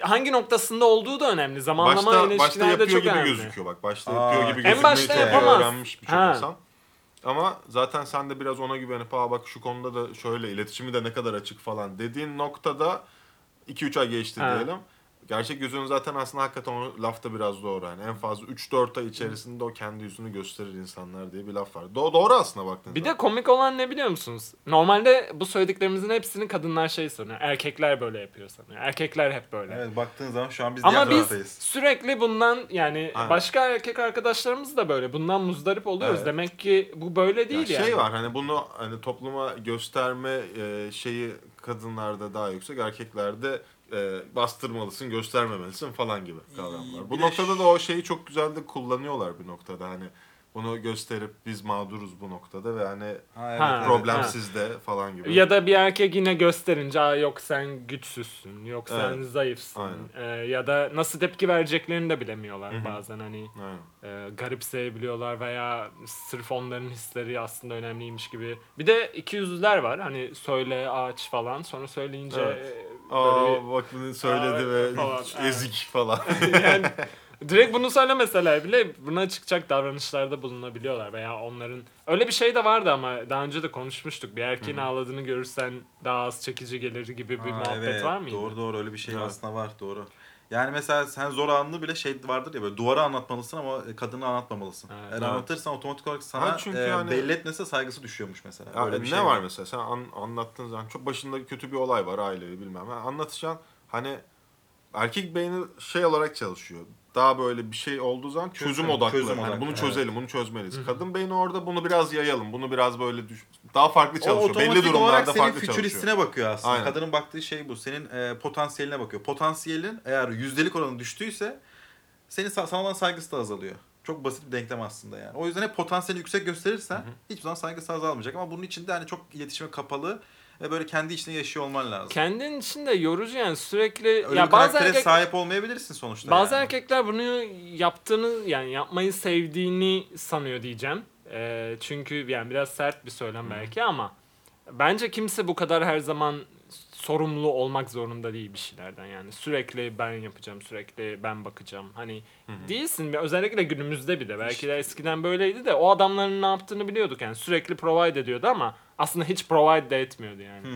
Hangi noktasında olduğu da önemli. Zamanlama ilişkilerde çok önemli. Gözüküyor bak. Başta yapıyor gibi gözüküyor. En başta yapamaz. Öğrenmiş birçok insan. Ama zaten sen de biraz ona güvenip bak şu konuda da şöyle iletişimi de ne kadar açık falan dediğin noktada 2-3 ay geçti diyelim. Gerçek yüzünü zaten aslında hakikaten o lafta biraz doğru. Yani en fazla 3-4 ay içerisinde o kendi yüzünü gösterir insanlar diye bir laf var. Doğru aslında baktığınızda. Bir de komik olan ne biliyor musunuz? Normalde bu söylediklerimizin hepsini kadınlar şey sanıyor. Erkekler böyle yapıyor sanıyor. Erkekler hep böyle. Evet, baktığınız zaman şu an biz diğer taraftayız. Ama biz sürekli bundan yani başka erkek arkadaşlarımız da böyle. Bundan muzdarip oluyoruz. Evet. Demek ki bu böyle değil yani. Şey var hani bunu hani topluma gösterme şeyi kadınlarda daha yüksek, erkeklerde bastırmalısın, göstermemelisin falan gibi kavramlar. Bu noktada da o şeyi çok güzel de kullanıyorlar bir noktada. Hani bunu gösterip biz mağduruz bu noktada ve hani problem sizde falan gibi. Ya da bir erkek yine gösterince yok sen güçsüzsün, yok sen zayıfsın. Ya da nasıl tepki vereceklerini de bilemiyorlar bazen hani. Garipseyebiliyorlar veya sırf onların hisleri aslında önemliymiş gibi. Bir de ikiyüzlüler var hani söyle ağaç falan sonra söyleyince... Evet. Bak bunu söyledi ve falan, ezik falan. Yani direkt bunu söylemeseler bile buna çıkacak davranışlarda bulunabiliyorlar veya onların öyle bir şey de vardı ama daha önce de konuşmuştuk. Bir erkeğin ağladığını görürsen daha az çekici gelir gibi bir muhabbet var mıydı? Doğru öyle bir şey aslında var doğru. Yani mesela sen zor anını bile şey vardır ya böyle duvara anlatmalısın ama kadına anlatmamalısın. Evet, eğer anlatırsan otomatik olarak sana belli etmese saygısı düşüyormuş mesela. Ya böyle bir şey var mesela sen anlattığın zaman çok başında kötü bir olay var ailevi bilmem. Yani anlatacaksın hani erkek beyni şey olarak çalışıyor. Daha böyle bir şey olduğu zaman çözüm odaklı. Hani bunu çözelim, bunu çözmeliyiz. Hı-hı. Kadın beyni orada bunu biraz yayalım, bunu biraz böyle daha farklı çalışıyor. Belli durumlarda farklı çalışıyor. O otomatik olarak senin fütüristine bakıyor aslında. Aynen. Kadının baktığı şey bu. Senin potansiyeline bakıyor. Potansiyelin eğer yüzdelik oranı düştüyse senin sana olan saygısı da azalıyor. Çok basit bir denklem aslında yani. O yüzden hep potansiyelini yüksek gösterirsen hiçbir zaman saygısı azalmayacak. Ama bunun için de hani çok iletişime kapalı ve böyle kendi içinde yaşıyor olman lazım. Kendin içinde yorucu yani sürekli. Öyle ya bazı erkekler sahip olmayabilirsin sonuçta. Bazı erkekler bunu yaptığını yani yapmayı sevdiğini sanıyor diyeceğim. Çünkü yani biraz sert bir söylem belki ama bence kimse bu kadar her zaman sorumlu olmak zorunda değil bir şeylerden yani sürekli ben yapacağım sürekli ben bakacağım hani değilsin özellikle günümüzde bir de belki de eskiden böyleydi de o adamların ne yaptığını biliyorduk yani sürekli provide ediyordu ama aslında hiç provide de etmiyordu yani.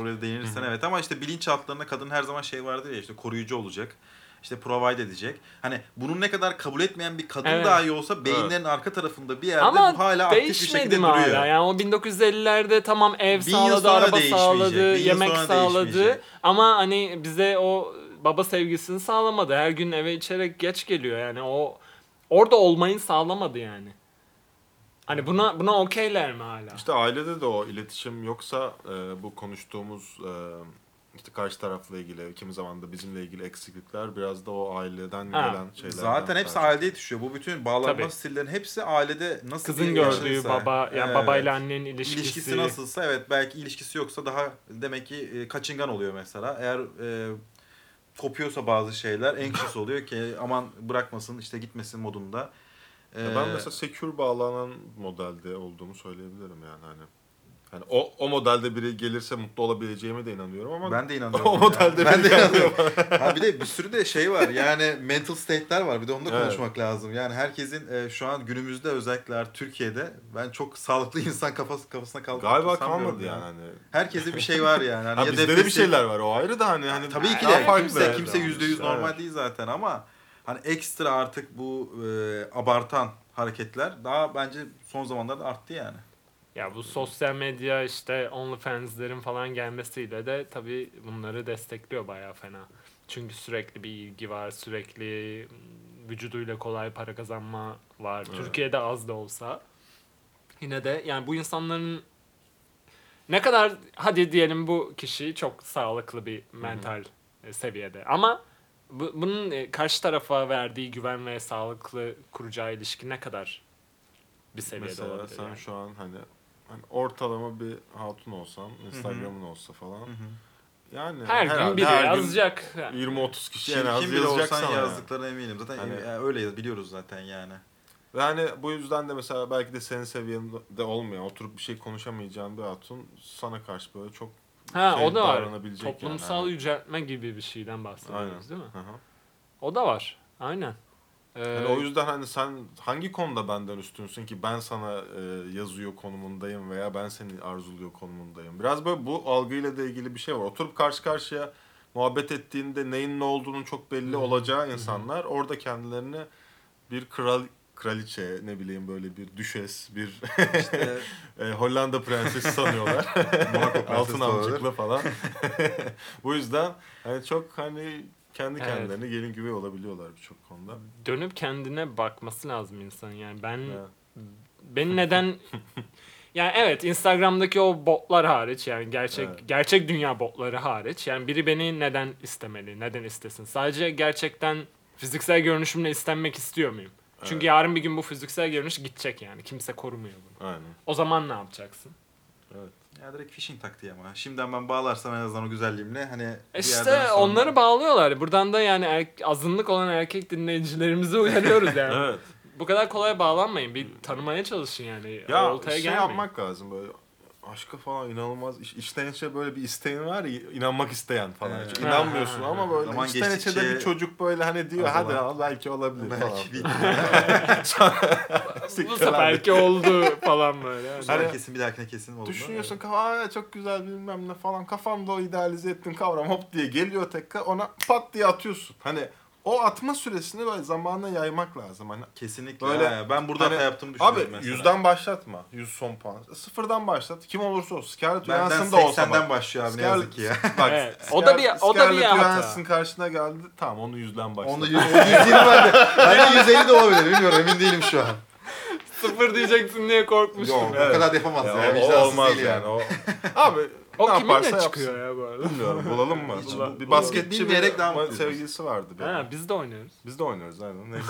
Oraya değinirsen evet ama işte bilinçaltlarında kadın her zaman şey vardır ya işte koruyucu olacak. İşte provide edecek. Hani bunun ne kadar kabul etmeyen bir kadın dahi olsa beyinlerin arka tarafında bir yerde ama hala aktif bir şekilde duruyor. Ama değişmedi mi hala? Yani o 1950'lerde tamam ev sağladı, araba sağladı, yemek sağladı. Ama hani bize o baba sevgisini sağlamadı. Her gün eve içerek geç geliyor yani o orada olmayı sağlamadı yani. Hani buna okeyler mi hala? İşte ailede de o iletişim yoksa bu konuştuğumuz... İşte karşı tarafla ilgili, kimi zaman da bizimle ilgili eksiklikler biraz da o aileden gelen şeyler. Zaten hepsi aileye düşüyor. Bu bütün bağlanma stillerin hepsi ailede nasıl kızın gördüğü baba, yani babayla annenin ilişkisi nasılsa belki ilişkisi yoksa daha demek ki kaçıngan oluyor mesela. Eğer kopuyorsa bazı şeyler anxious oluyor ki aman bırakmasın işte gitmesin modunda. Ben mesela secure bağlanan modelde olduğumu söyleyebilirim yani hani. Yani o modelde biri gelirse mutlu olabileceğime de inanıyorum ama ben de inanıyorum. O modelde ben de inanıyorum. Ha bir de bir sürü de şey var. Yani mental state'ler var. Bir de onu da konuşmak lazım. Yani herkesin şu an günümüzde özellikle Türkiye'de ben çok sağlıklı insan kafasına kalkıyor. Galiba kalmadı yani. Herkeste bir şey var yani. Hani ya bizde de bir şeyler var. O ayrı da hani tabii ki de kimse %100 normal değil zaten ama hani ekstra artık bu abartan hareketler daha bence son zamanlarda arttı yani. Ya bu sosyal medya işte OnlyFans'lerin falan gelmesiyle de tabii bunları destekliyor bayağı fena. Çünkü sürekli bir ilgi var, sürekli vücuduyla kolay para kazanma var. Evet. Türkiye'de az da olsa yine de yani bu insanların ne kadar hadi diyelim bu kişi çok sağlıklı bir mental seviyede. Ama bunun karşı tarafa verdiği güven ve sağlıklı kuracağı ilişki ne kadar bir seviyede mesela olabilir? Mesela sen yani şu an hani ortalama bir hatun olsan, Instagram'ın olsa falan. Hı-hı. Yani her gün biri yazacak. 20-30 kişi en az yazacaksan yani. Yazdıklarına eminim. Zaten yani öyle biliyoruz zaten yani. Ve hani bu yüzden de mesela belki de senin seviyende olmayan, oturup bir şey konuşamayacağın bir hatun sana karşı böyle çok o da var. Toplumsal yani yüceltme gibi bir şeyden bahsediyoruz, aynen, değil mi? Hı-hı. O da var. Aynen. Yani o yüzden hani sen hangi konuda benden üstünsün ki ben sana yazıyor konumundayım veya ben seni arzuluyor konumundayım. Biraz böyle bu algıyla da ilgili bir şey var. Oturup karşı karşıya muhabbet ettiğinde neyin ne olduğunun çok belli olacağı insanlar orada kendilerini bir kraliçe, ne bileyim böyle bir düşes, bir işte Hollanda prensesi sanıyorlar. Altın amcıklı falan. Bu yüzden hani çok hani kendi kendilerine gelin güvey olabiliyorlar birçok konuda. Dönüp kendine bakması lazım insan. Yani beni neden yani evet, Instagram'daki o botlar hariç yani gerçek dünya botları hariç yani biri beni neden istemeli? Neden istesin? Sadece gerçekten fiziksel görünüşümle istenmek istiyor muyum? Çünkü yarın bir gün bu fiziksel görünüş gidecek yani. Kimse korumuyor bunu. Aynen. O zaman ne yapacaksın? Evet. Ya direkt phishing taktiği ama. Şimdiden ben bağlarsam en azından o güzelliğimle hani... İşte onları bağlıyorlar. Buradan da yani azınlık olan erkek dinleyicilerimizi uyarıyoruz yani. Evet. Bu kadar kolay bağlanmayın. Bir tanımaya çalışın yani. Ya ortaya gelmeyin. Yapmak lazım böyle. Aşka falan inanılmaz. İçten içe böyle bir isteğin var ya, inanmak isteyen falan. Hiç inanmıyorsun ama böyle zaman içten içe de bir çocuk böyle hani diyor hadi al, belki olabilir falan. Bu seferki oldu falan böyle. Hani kesin bir dahakine kesin oldu. Düşünüyorsun çok güzel bilmem ne falan. Kafamda o idealize ettin kavram hop diye geliyor tekrar, ona pat diye atıyorsun. Hani o atma süresini böyle zamanla yaymak lazım. Hani kesinlikle. Böyle, ben burada hata yaptığımı düşünüyorum mesela. Abi 100'den başlatma. 100 son puan. 0'dan başlat. Kim olursa olsun. Scarlett Johansson'da olsa. Benden 80'den başlıyor abi ne yazık ki ya. Bak. Evet. O da bir hata. Scarlett Johansson karşına geldi. Tamam onu 100'den başlat. Onu 120 verdi. Hani 150 de olabilir. Bilmiyorum, emin değilim şu an. 0 diyeceksin diye korkmuştum. Yok o kadar yapamaz ya. O olmaz yani. Abi o kiminle çıkıyor ya bu arada? Bilmiyorum, bulalım mı? Bir basketçi bir sevgilisi vardı. Biz de oynuyoruz aynen, neyse.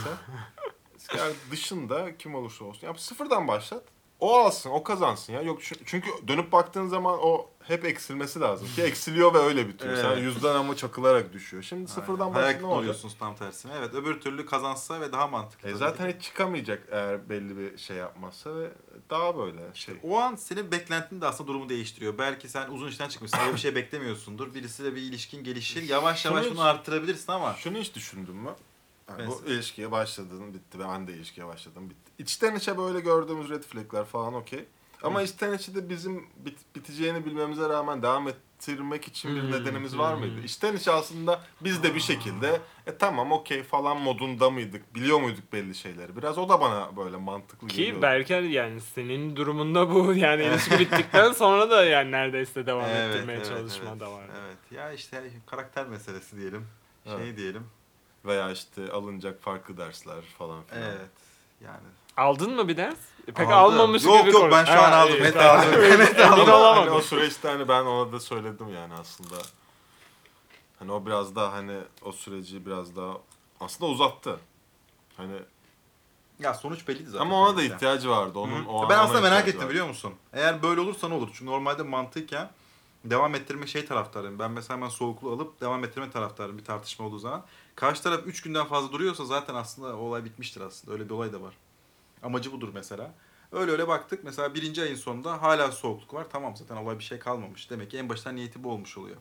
Yani dışında kim olursa olsun. Ya sıfırdan başlat. O alsın, o kazansın ya. Yok çünkü dönüp baktığın zaman o hep eksilmesi lazım. Ki eksiliyor ve öyle bitiyor. Sen yüzden ama çakılarak düşüyor. Şimdi sıfırdan başlat ne oluyorsunuz tam tersine. Evet, öbür türlü kazansa ve daha mantıklı. Zaten hiç çıkamayacak eğer belli bir şey yapmazsa ve daha böyle şey. O an senin beklentini de aslında durumu değiştiriyor. Belki sen uzun işten çıkmışsın. Öyle bir şey beklemiyorsundur. Birisiyle bir ilişkin gelişir. Yavaş yavaş bunu arttırabilirsin ama. Şunu hiç düşündün mü? Yani bu ilişkiye başladın bitti ve ben de ilişkiye başladım bitti. İçten içe böyle gördüğümüz red flag'ler falan okey. Ama içten içe de bizim biteceğini bilmemize rağmen devam ettirmek için bir nedenimiz var mıydı? İçten içe aslında biz de bir şekilde tamam okey falan modunda mıydık? Biliyor muyduk belli şeyleri? Biraz o da bana böyle mantıklı geliyor. Ki Berker yani senin durumunda bu yani ilişki bittikten sonra da yani neredeyse devam ettirmeye çalışma da var. Evet ya işte karakter meselesi diyelim. Diyelim. Veya işte alınacak farklı dersler falan filan. Evet. Yani. Aldın mı bir ders? Pek almamış gibi. Yok ben şu an aldım. Net aldım. O süreçte hani ben ona da söyledim yani aslında. Hani o biraz daha hani o süreci biraz daha aslında uzattı. Hani ya sonuç belliydi zaten. Ama ona da ihtiyacı vardı. Onun o ben aslında merak ettim biliyor musun? Eğer böyle olursa ne olur? Çünkü normalde mantıken devam ettirme taraftarıyım. Ben mesela hemen soğukluğu alıp devam ettirme taraftarıyım bir tartışma olduğu zaman. Karşı taraf 3 günden fazla duruyorsa zaten aslında olay bitmiştir aslında. Öyle bir olay da var. Amacı budur mesela. Öyle baktık. Mesela 1. ayın sonunda hala soğukluk var. Tamam zaten olay bir şey kalmamış. Demek ki en baştan niyeti bu olmuş oluyor.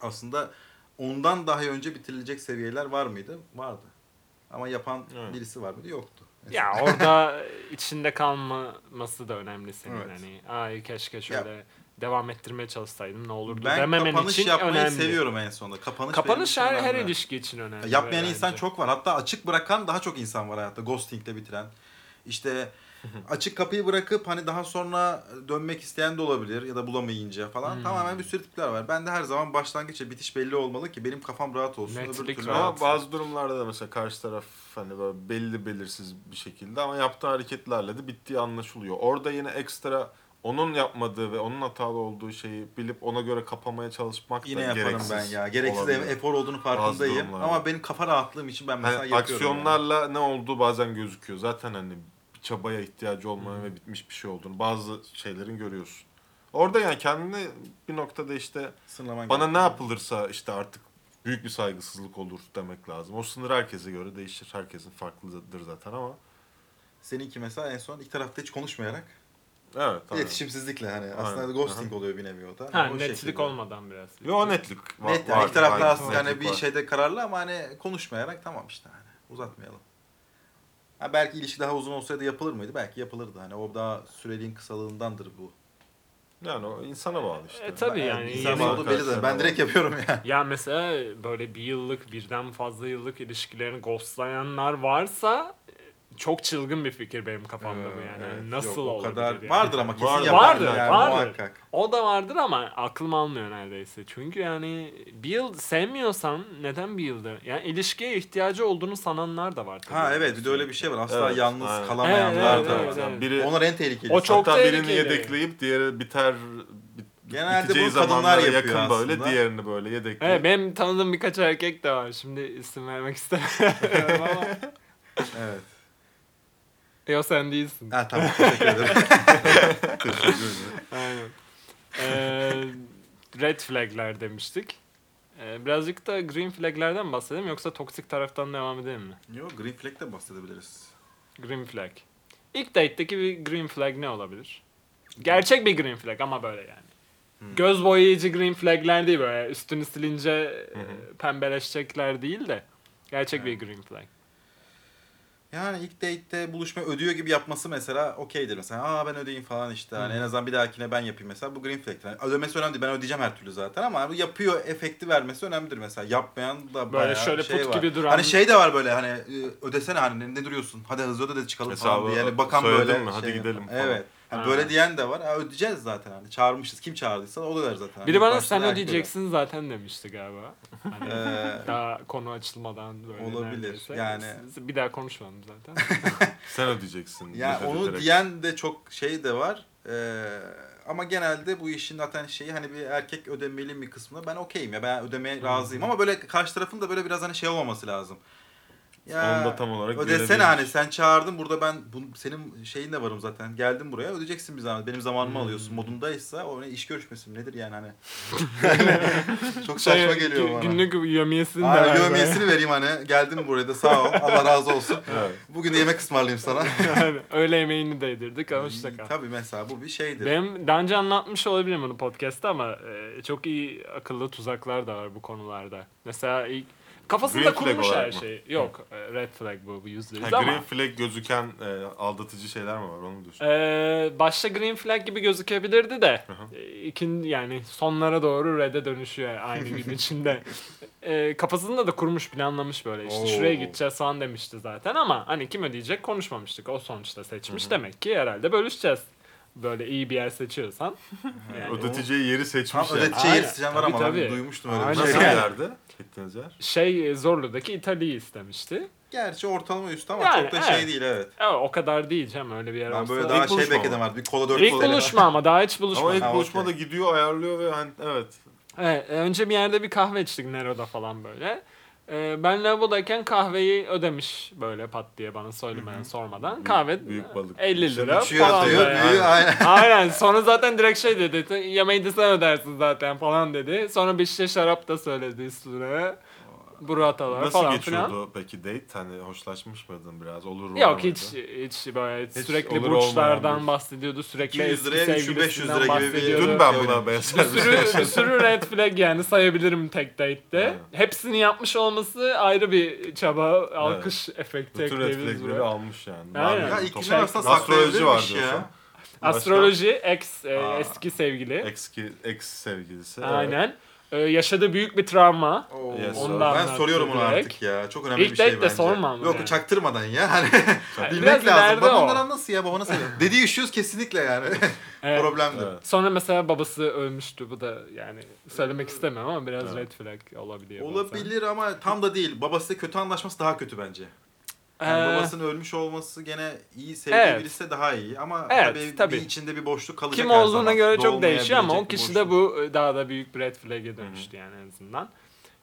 Aslında ondan daha önce bitirilecek seviyeler var mıydı? Vardı. Ama yapan birisi var mıydı? Yoktu. Ya orada içinde kalmaması da önemli senin. Evet. Hani keşke şöyle... Ya. Devam ettirmeye çalışsaydım ne olurdu dememen için önemli. Ben kapanış yapmayı seviyorum en sonunda. Kapanış her ilişki için önemli. Yapmayan insan çok var. Hatta açık bırakan daha çok insan var hayatta. Ghosting'le bitiren. İşte açık kapıyı bırakıp hani daha sonra dönmek isteyen de olabilir ya da bulamayınca falan. Tamamen bir sürü tipler var. Ben de her zaman başlangıç ve bitiş belli olmalı ki benim kafam rahat olsun. Ama bazı durumlarda da mesela karşı taraf hani böyle belli belirsiz bir şekilde ama yaptığı hareketlerle de bittiği anlaşılıyor. Orada yine ekstra onun yapmadığı ve onun hatalı olduğu şeyi bilip ona göre kapamaya çalışmak yine da gereksiz. Yine yaparım ben ya. Gereksiz efor olduğunu farkındayım. Ama benim kafa rahatlığım için ben mesela yani yapıyorum. Aksiyonlarla yani ne olduğu bazen gözüküyor. Zaten hani çabaya ihtiyacı olmayan ve bitmiş bir şey olduğunu bazı şeylerin görüyorsun. Orada yani kendini bir noktada işte sınırlaman bana gerekiyor. Ne yapılırsa işte artık büyük bir saygısızlık olur demek lazım. O sınır herkese göre değişir. Herkesin farklıdır zaten ama. Seninki mesela en son iki tarafta hiç konuşmayarak. Evet. İletişimsizlikle hani aslında aynen. Ghosting oluyor bir nevi o da. Ha, o netlik şekilde. Olmadan biraz. Yo o netlik. Net yani iki tarafta aslında yani bir şeyde kararlı ama hani konuşmayarak tamam işte hani uzatmayalım. Ha, belki ilişki daha uzun olsaydı yapılır mıydı? Belki yapılırdı hani o daha süreliğin kısalığındandır bu. Yani o insana bağlı işte. Tabii yani. İnsana bağlı belli de. Ben direkt yapıyorum ya. Ya mesela böyle bir yıllık birden fazla yıllık ilişkilerini ghostlayanlar varsa çok çılgın bir fikir benim kafamda bu yani. Evet, nasıl yok, olabilir? Kadar yani? Vardır ama kesin vardır, yani vardır. O da vardır ama aklım almıyor neredeyse. Çünkü yani bir yıl sevmiyorsan neden bir yılda? Yani ilişkiye ihtiyacı olduğunu sananlar da var tabii. Ha evet bir de öyle bir şey var. Asla evet, yalnız aynen. Kalamayanlar evet, da var. Evet, evet. Biri, onlar en tehlikeli. O çok hatta tehlikeli. Birini yedekleyip diğeri biter. Genelde bunu kadınlar yapıyor yakın böyle aslında. Diğerini böyle yedekleyip. Evet, benim tanıdığım birkaç erkek de var. Şimdi isim vermek istemiyorum ama. Evet. Yo sen değilsin. Ha tamam teşekkür ederim. Aynen. Red flag'ler demiştik. Birazcık da green flag'lerden bahsedelim yoksa toksik taraftan devam edelim mi? Yok green flag'den bahsedebiliriz. Green flag. İlk date'deki bir green flag ne olabilir? Gerçek bir green flag ama böyle yani. Hmm. Göz boyayıcı green flag'ler değil böyle üstünü silince pembeleşecekler değil de gerçek bir green flag. Yani ilk date'te buluşma ödüyor gibi yapması mesela okeydir mesela. Aa ben ödeyeyim falan işte. Yani en azından bir dahakine ben yapayım mesela. Bu green flag'tir. Yani ödemesi önemli değil. Ben ödeyeceğim her türlü zaten ama bu yapıyor efekti vermesi önemlidir mesela. Yapmayan da bayağı şey var. Böyle şöyle put gibi duran. Hani şey de var böyle hani ödesene hani ne duruyorsun? Hadi hızlı öde de çıkalım mesela falan diye. Yani bakan böyle mi? Hadi şey gidelim falan. Evet. Yani böyle diyen de var. Ödeyeceğiz zaten hani. Çağırmışız. Kim çağırdıysa o da der zaten. Biri bana sen ödeyeceksin öyle. Zaten demişti galiba. Hani daha konu açılmadan böyle olabilir. Neredeyse. Yani bir daha konuşmadım zaten. Sen ödeyeceksin. Ya yani onu direkt. Diyen de çok şey de var. Ama genelde bu işin zaten şeyi hani bir erkek ödemeli mi kısmında ben okeyim ya. Ben ödemeye razıyım ama böyle karşı tarafın da böyle biraz hani şey olmaması lazım. Ya, onu da tam olarak ödesene hani sen çağırdın burada ben senin şeyinle varım zaten geldim buraya ödeyeceksin bir zahmet benim zamanımı alıyorsun modundaysa o iş görüşmesi nedir yani hani çok saçma geliyor bana. Günlük yövmiyesini de yövmiyesini vereyim hani geldim buraya da sağ ol Allah razı olsun evet. Bugün de yemek ısmarlayayım sana. Yani, öğle yemeğini de yedirdik ama hoşça kal. Tabii mesela bu bir şeydir. Ben daha önce anlatmış olabilirim bunu podcast'ta ama çok iyi akıllı tuzaklar da var bu konularda. Mesela ilk kafasında kurmuş her şeyi. Yok, red flag bu %100 ama. Green flag gözüken aldatıcı şeyler mi var? Onu düşün. Başta green flag gibi gözükebilirdi de. İkinci yani sonlara doğru red'e dönüşüyor aynı gün içinde. Kafasında da kurmuş, planlamış böyle. İşte şuraya gideceğiz falan demişti zaten ama hani kim ödeyecek konuşmamıştık. O sonuçta seçmiş demek ki herhalde bölüşeceğiz. Böyle iyi bir yer seçiyorsan. Yani ödeteceği yeri seçmiş. Tam ödeteceği yeri seçen var ama tabii. Ben duymuştum öyle. Nasıl bir yerdi? Gittiniz yer. Şey Zorlu'daki İtalya'yı istemişti. Gerçi ortalama üstü ama yani, çok da evet. Şey değil evet. Evet o kadar değil canım öyle bir yer olsa. Ben böyle daha şey bekledim vardı. Bir kola 4 kola. İlk buluşma ama daha hiç buluşma. Ama ilk buluşma da gidiyor ayarlıyor ve hani evet. Evet önce bir yerde bir kahve içtik Nero'da falan böyle. Ben lavabodayken kahveyi ödemiş böyle pat diye bana söylemeden sormadan. Kahve büyük balık. 50 lira falan. Yani. Aynen. Aynen. Sonra zaten direkt şey dedi. Yemeği de sen ödersin zaten falan dedi. Sonra bir şişe şarap da söyledi üstüne. Burratalar falan filan. Nasıl geçiyordu peki date? Hani hoşlaşmış mıydın biraz? Olur mu? Yok hiç böyle hiç sürekli burçlardan bahsediyordu. Sürekli eski sevgilisinden bahsediyordu. Dün ben buna benzer bir sürü red flag yani sayabilirim tek date'de. Yani. Hepsini yapmış olması ayrı bir çaba, alkış efekti. Bütün red flagleri almış yani. Aynen. Ya ilk gün arasında saklayabilirmiş ya. Astroloji, eski sevgili. Ex sevgilisi. Aynen. Yaşadığı büyük bir travma. Yes, ben soruyorum onu artık ya. Çok önemli ilk bir şey bence. İlk de sormam. Yok yani. Çaktırmadan ya. Hani bilmek lazım. Babamdan nasıl ya? Babana söylüyor. Dediği işiyoruz kesinlikle yani. Evet. Problemdir. Evet. Sonra mesela babası ölmüştü. Bu da yani söylemek istemem ama biraz red flag olabiliyor. Olabilir bazen. Ama tam da değil. Babası kötü anlaşması daha kötü bence. Yani babasının ölmüş olması gene iyi, sevdiği evet. birisi daha iyi ama evet, tabii bir içinde bir boşluk kalacak. Kim olduğuna göre çok değişiyor ama o kişi de bu daha da büyük red flag'e dönmüştü yani en azından.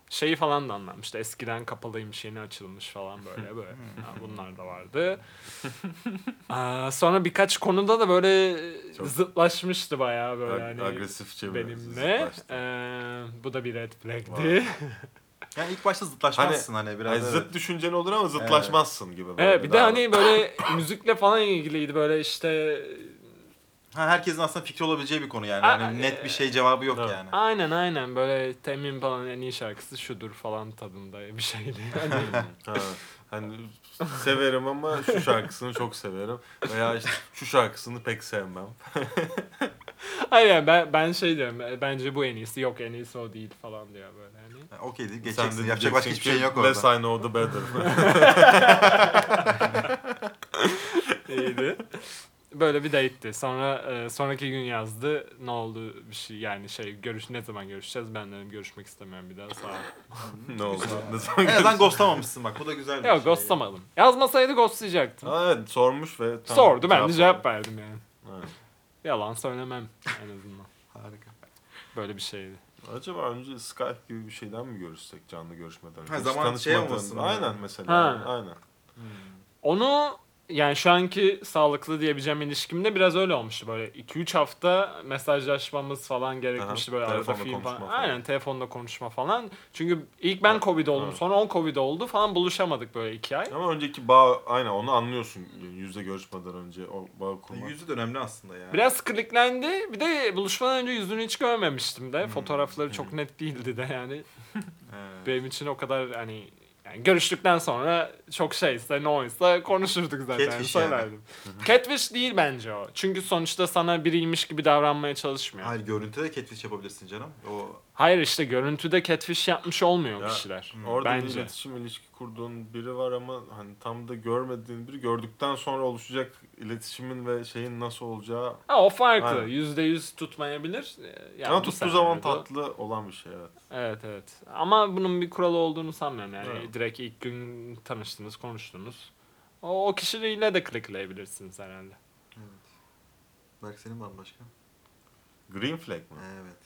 Şeyi falan da anlatmıştı. Eskiden kapalıymış, yeni açılmış falan böyle. Yani bunlar da vardı. Sonra birkaç konuda da böyle çok zıtlaşmıştı bayağı böyle. Hani agresifçe benimle. Bu da bir red flag'di. Yani ilk başta zıtlaşmazsın hani biraz. Hani zıt düşüncen olur ama zıtlaşmazsın gibi. Böyle bir de hani böyle müzikle falan ilgiliydi böyle işte. Herkesin aslında fikri olabileceği bir konu yani. Yani net bir şey cevabı yok doğru. yani. Aynen böyle Temin falan en iyi şarkısı şudur falan tadında bir şeydi. Hani severim ama şu şarkısını çok severim veya işte şu şarkısını pek sevmem. Hayır yani ben şey diyorum, bence bu en iyisi, yok en iyisi o değil falan diyor böyle hani. Yani okey değil, geçeceksin, yapacak başka hiçbir şey yok orada. Less I know the better. İyiydi. Böyle bir date'ti. Sonra sonraki gün yazdı. Ne oldu bir şey yani ne zaman görüşeceğiz? Ben dedim görüşmek istemiyorum bir daha. Sağ ol. Ne oldu? Ne zaman görüşeceğiz? Sen ghostlamamışsın bak. Bu da güzel bir şey. Yok ghostlamadım. Yazmasaydı ghostlayacaktım. Evet sormuş ve tam sordu. Ben de cevap verdim yani. Evet. Yalan söylemem en azından. Harika. Böyle bir şeydi. Acaba önce Skype gibi bir şeyden mi görüşsek canlı görüşmeden? Ha, zaman şey olmasın. Aynen yani. Mesela. Aynen. Onu... Yani şu anki sağlıklı diyebileceğim ilişkimde biraz öyle olmuştu böyle 2-3 hafta mesajlaşmamız falan gerekmişti böyle arada film falan. Aynen telefonda konuşma falan. Çünkü ilk ben Covid oldum sonra o Covid oldu falan buluşamadık böyle 2 ay. Ama önceki bağ aynen onu anlıyorsun yüzde görüşmeden önce o bağ kurmak. Yüzde de önemli aslında yani. Biraz kliklendi bir de buluşmadan önce yüzünü hiç görmemiştim de fotoğrafları çok net değildi de yani. Benim için o kadar hani... Yani görüştükten sonra çok şeyse ne oysa konuşurduk zaten. Catfish söylerdim. Yani. Catfish değil bence o. Çünkü sonuçta sana biriymiş gibi davranmaya çalışmıyor. Hayır görüntüde catfish yapabilirsin canım. O... Hayır işte görüntüde catfish yapmış olmuyor ya, kişiler. Orada bence. Bir iletişim ilişki kurduğun biri var ama hani tam da görmediğin biri gördükten sonra oluşacak iletişimin ve şeyin nasıl olacağı. Ha, o farklı. Aynen. %100 tutmayabilir. Yani ama tuttuğu zaman tatlı olan bir şey evet. Evet. Ama bunun bir kuralı olduğunu sanmıyorum yani. Evet. Direkt ilk gün tanıştınız, konuştunuz. O kişiyle de klikleyebilirsiniz herhalde. Evet. Bak senin var mı başka? Green flag mı? Evet.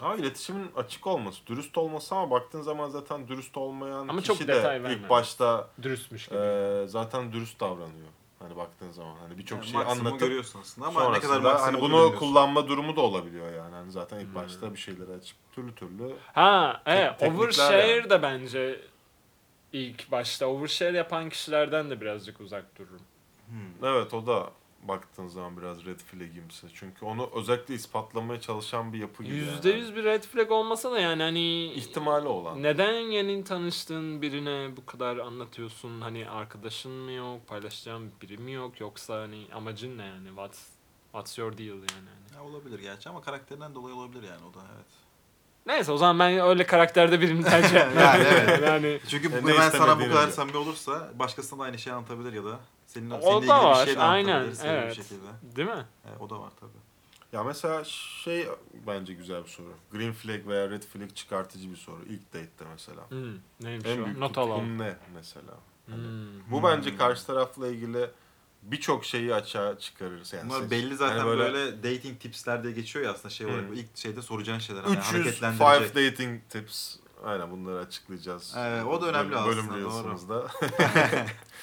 Ama iletişimin açık olması, dürüst olması ama baktığın zaman zaten dürüst olmayan ama kişi de ilk başta dürüstmüş gibi. Zaten dürüst davranıyor. Hani baktığın zaman hani birçok şeyi anlatıp görüyorsun aslında ama ne kadar hani bunu kullanma durumu da olabiliyor yani. Hani zaten ilk başta bir şeyleri açıp türlü overshare yani. De bence ilk başta overshare yapan kişilerden de birazcık uzak dururum. Evet o da baktığın zaman biraz red flag'imsi. Çünkü onu özellikle ispatlamaya çalışan bir yapı gibi. %100 bir red flag olmasa da yani hani... ihtimali olan. Neden yeni tanıştığın birine bu kadar anlatıyorsun? Hani arkadaşın mı yok? Paylaşacağın biri mi yok? Yoksa hani amacın ne yani? What's your deal yani? Ya olabilir gerçi ama karakterinden dolayı olabilir yani o da evet. Neyse o zaman ben öyle karakterde birini tercih etmem. Yani evet. Yani, çünkü ben sana bu kadar samimi olursa başkasına da aynı şeyi anlatabilir ya da seninle ilgili var. Bir şey de anlatabilir evet. bir şekilde. Değil mi? O da var tabii. Ya mesela şey bence güzel bir soru. Green flag veya red flag çıkartıcı bir soru. İlk date'te mesela. Neymiş en büyük tutkun ne mesela? Bu bence karşı tarafla ilgili birçok şeyi açığa çıkarırız yani. Bunlar belli zaten yani böyle dating tipsler diye geçiyor ya aslında şey olarak. İlk şeyde soracağın şeyler hani hareketlendirecek. 305 dating tips. Aynen bunları açıklayacağız. Evet, o da önemli bölüm yazısımızda.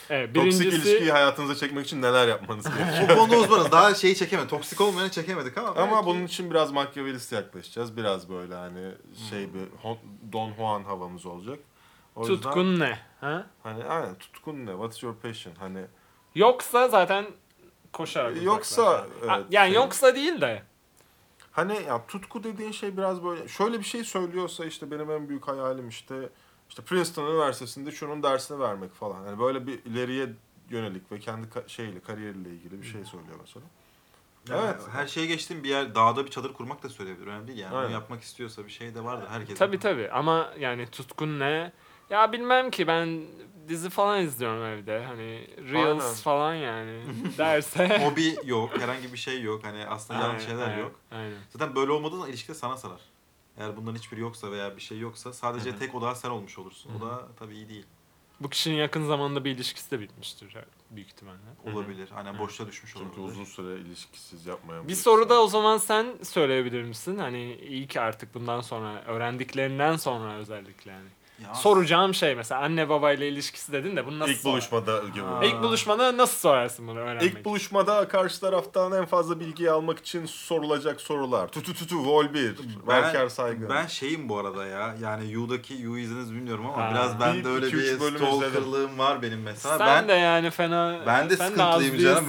Evet, birincisi... Toksik ilişkiyi hayatınıza çekmek için neler yapmanız gerekiyor? Bu konuda uzmanız. Daha şeyi çekemedik. Toksik olmayanı çekemedik ama. Ama belki... bunun için biraz Machiavellist yaklaşacağız. Biraz böyle hani bir Don Juan havamız olacak. O tutkun yüzden... ne? Ha? Hani aynen tutkun ne? What's your passion? Hani yoksa zaten koşarak. Yoksa evet, yani şey... yoksa değil de. Hani ya tutku dediğin şey biraz böyle şöyle bir şey söylüyorsa işte benim en büyük hayalim işte Princeton Üniversitesi'nde şunun dersini vermek falan. Hani böyle bir ileriye yönelik ve kendi kariyeriyle ilgili bir şey söylüyor mesela. Evet. Her şeye geçtim bir yer dağda bir çadır kurmak da söyleyebilir. Önemli değil yani. Onu yapmak istiyorsa bir şey de vardır herkes. Tabii ama yani tutkun ne? Ya bilmem ki ben dizi falan izliyorum evde hani Reels falan yani derse. Hobi yok, herhangi bir şey yok hani aslında yanlış şeyler yok. Aynen. Zaten böyle olmadığı zaman ilişkide sana sarar. Eğer bunların hiçbiri yoksa veya bir şey yoksa sadece tek odağa sen olmuş olursun. O da tabii iyi değil. Bu kişinin yakın zamanda bir ilişkisi de bitmiştir büyük ihtimalle. Olabilir. Hani boşta düşmüş olabilir. Çünkü uzun süre ilişkisiz yapmayan. Bir soru da o zaman sen söyleyebilir misin? Hani iyi ki artık bundan sonra öğrendiklerinden sonra özellikle yani. Ya. Soracağım şey mesela anne babayla ilişkisi dedin de bunu nasıl İlk buluşmada gibi. İlk buluşmada nasıl sorarsın bunu öğrenmek? İlk buluşmada karşı taraftan en fazla bilgiyi almak için sorulacak sorular. Vol 1. Berker Saygın. Ben şeyim bu arada ya. Yani You'yu izlediniz bilmiyorum ama biraz bende öyle bir stalkerlığım var benim mesela. Sen de yani fena. Ben de sıkıntılıyım canım.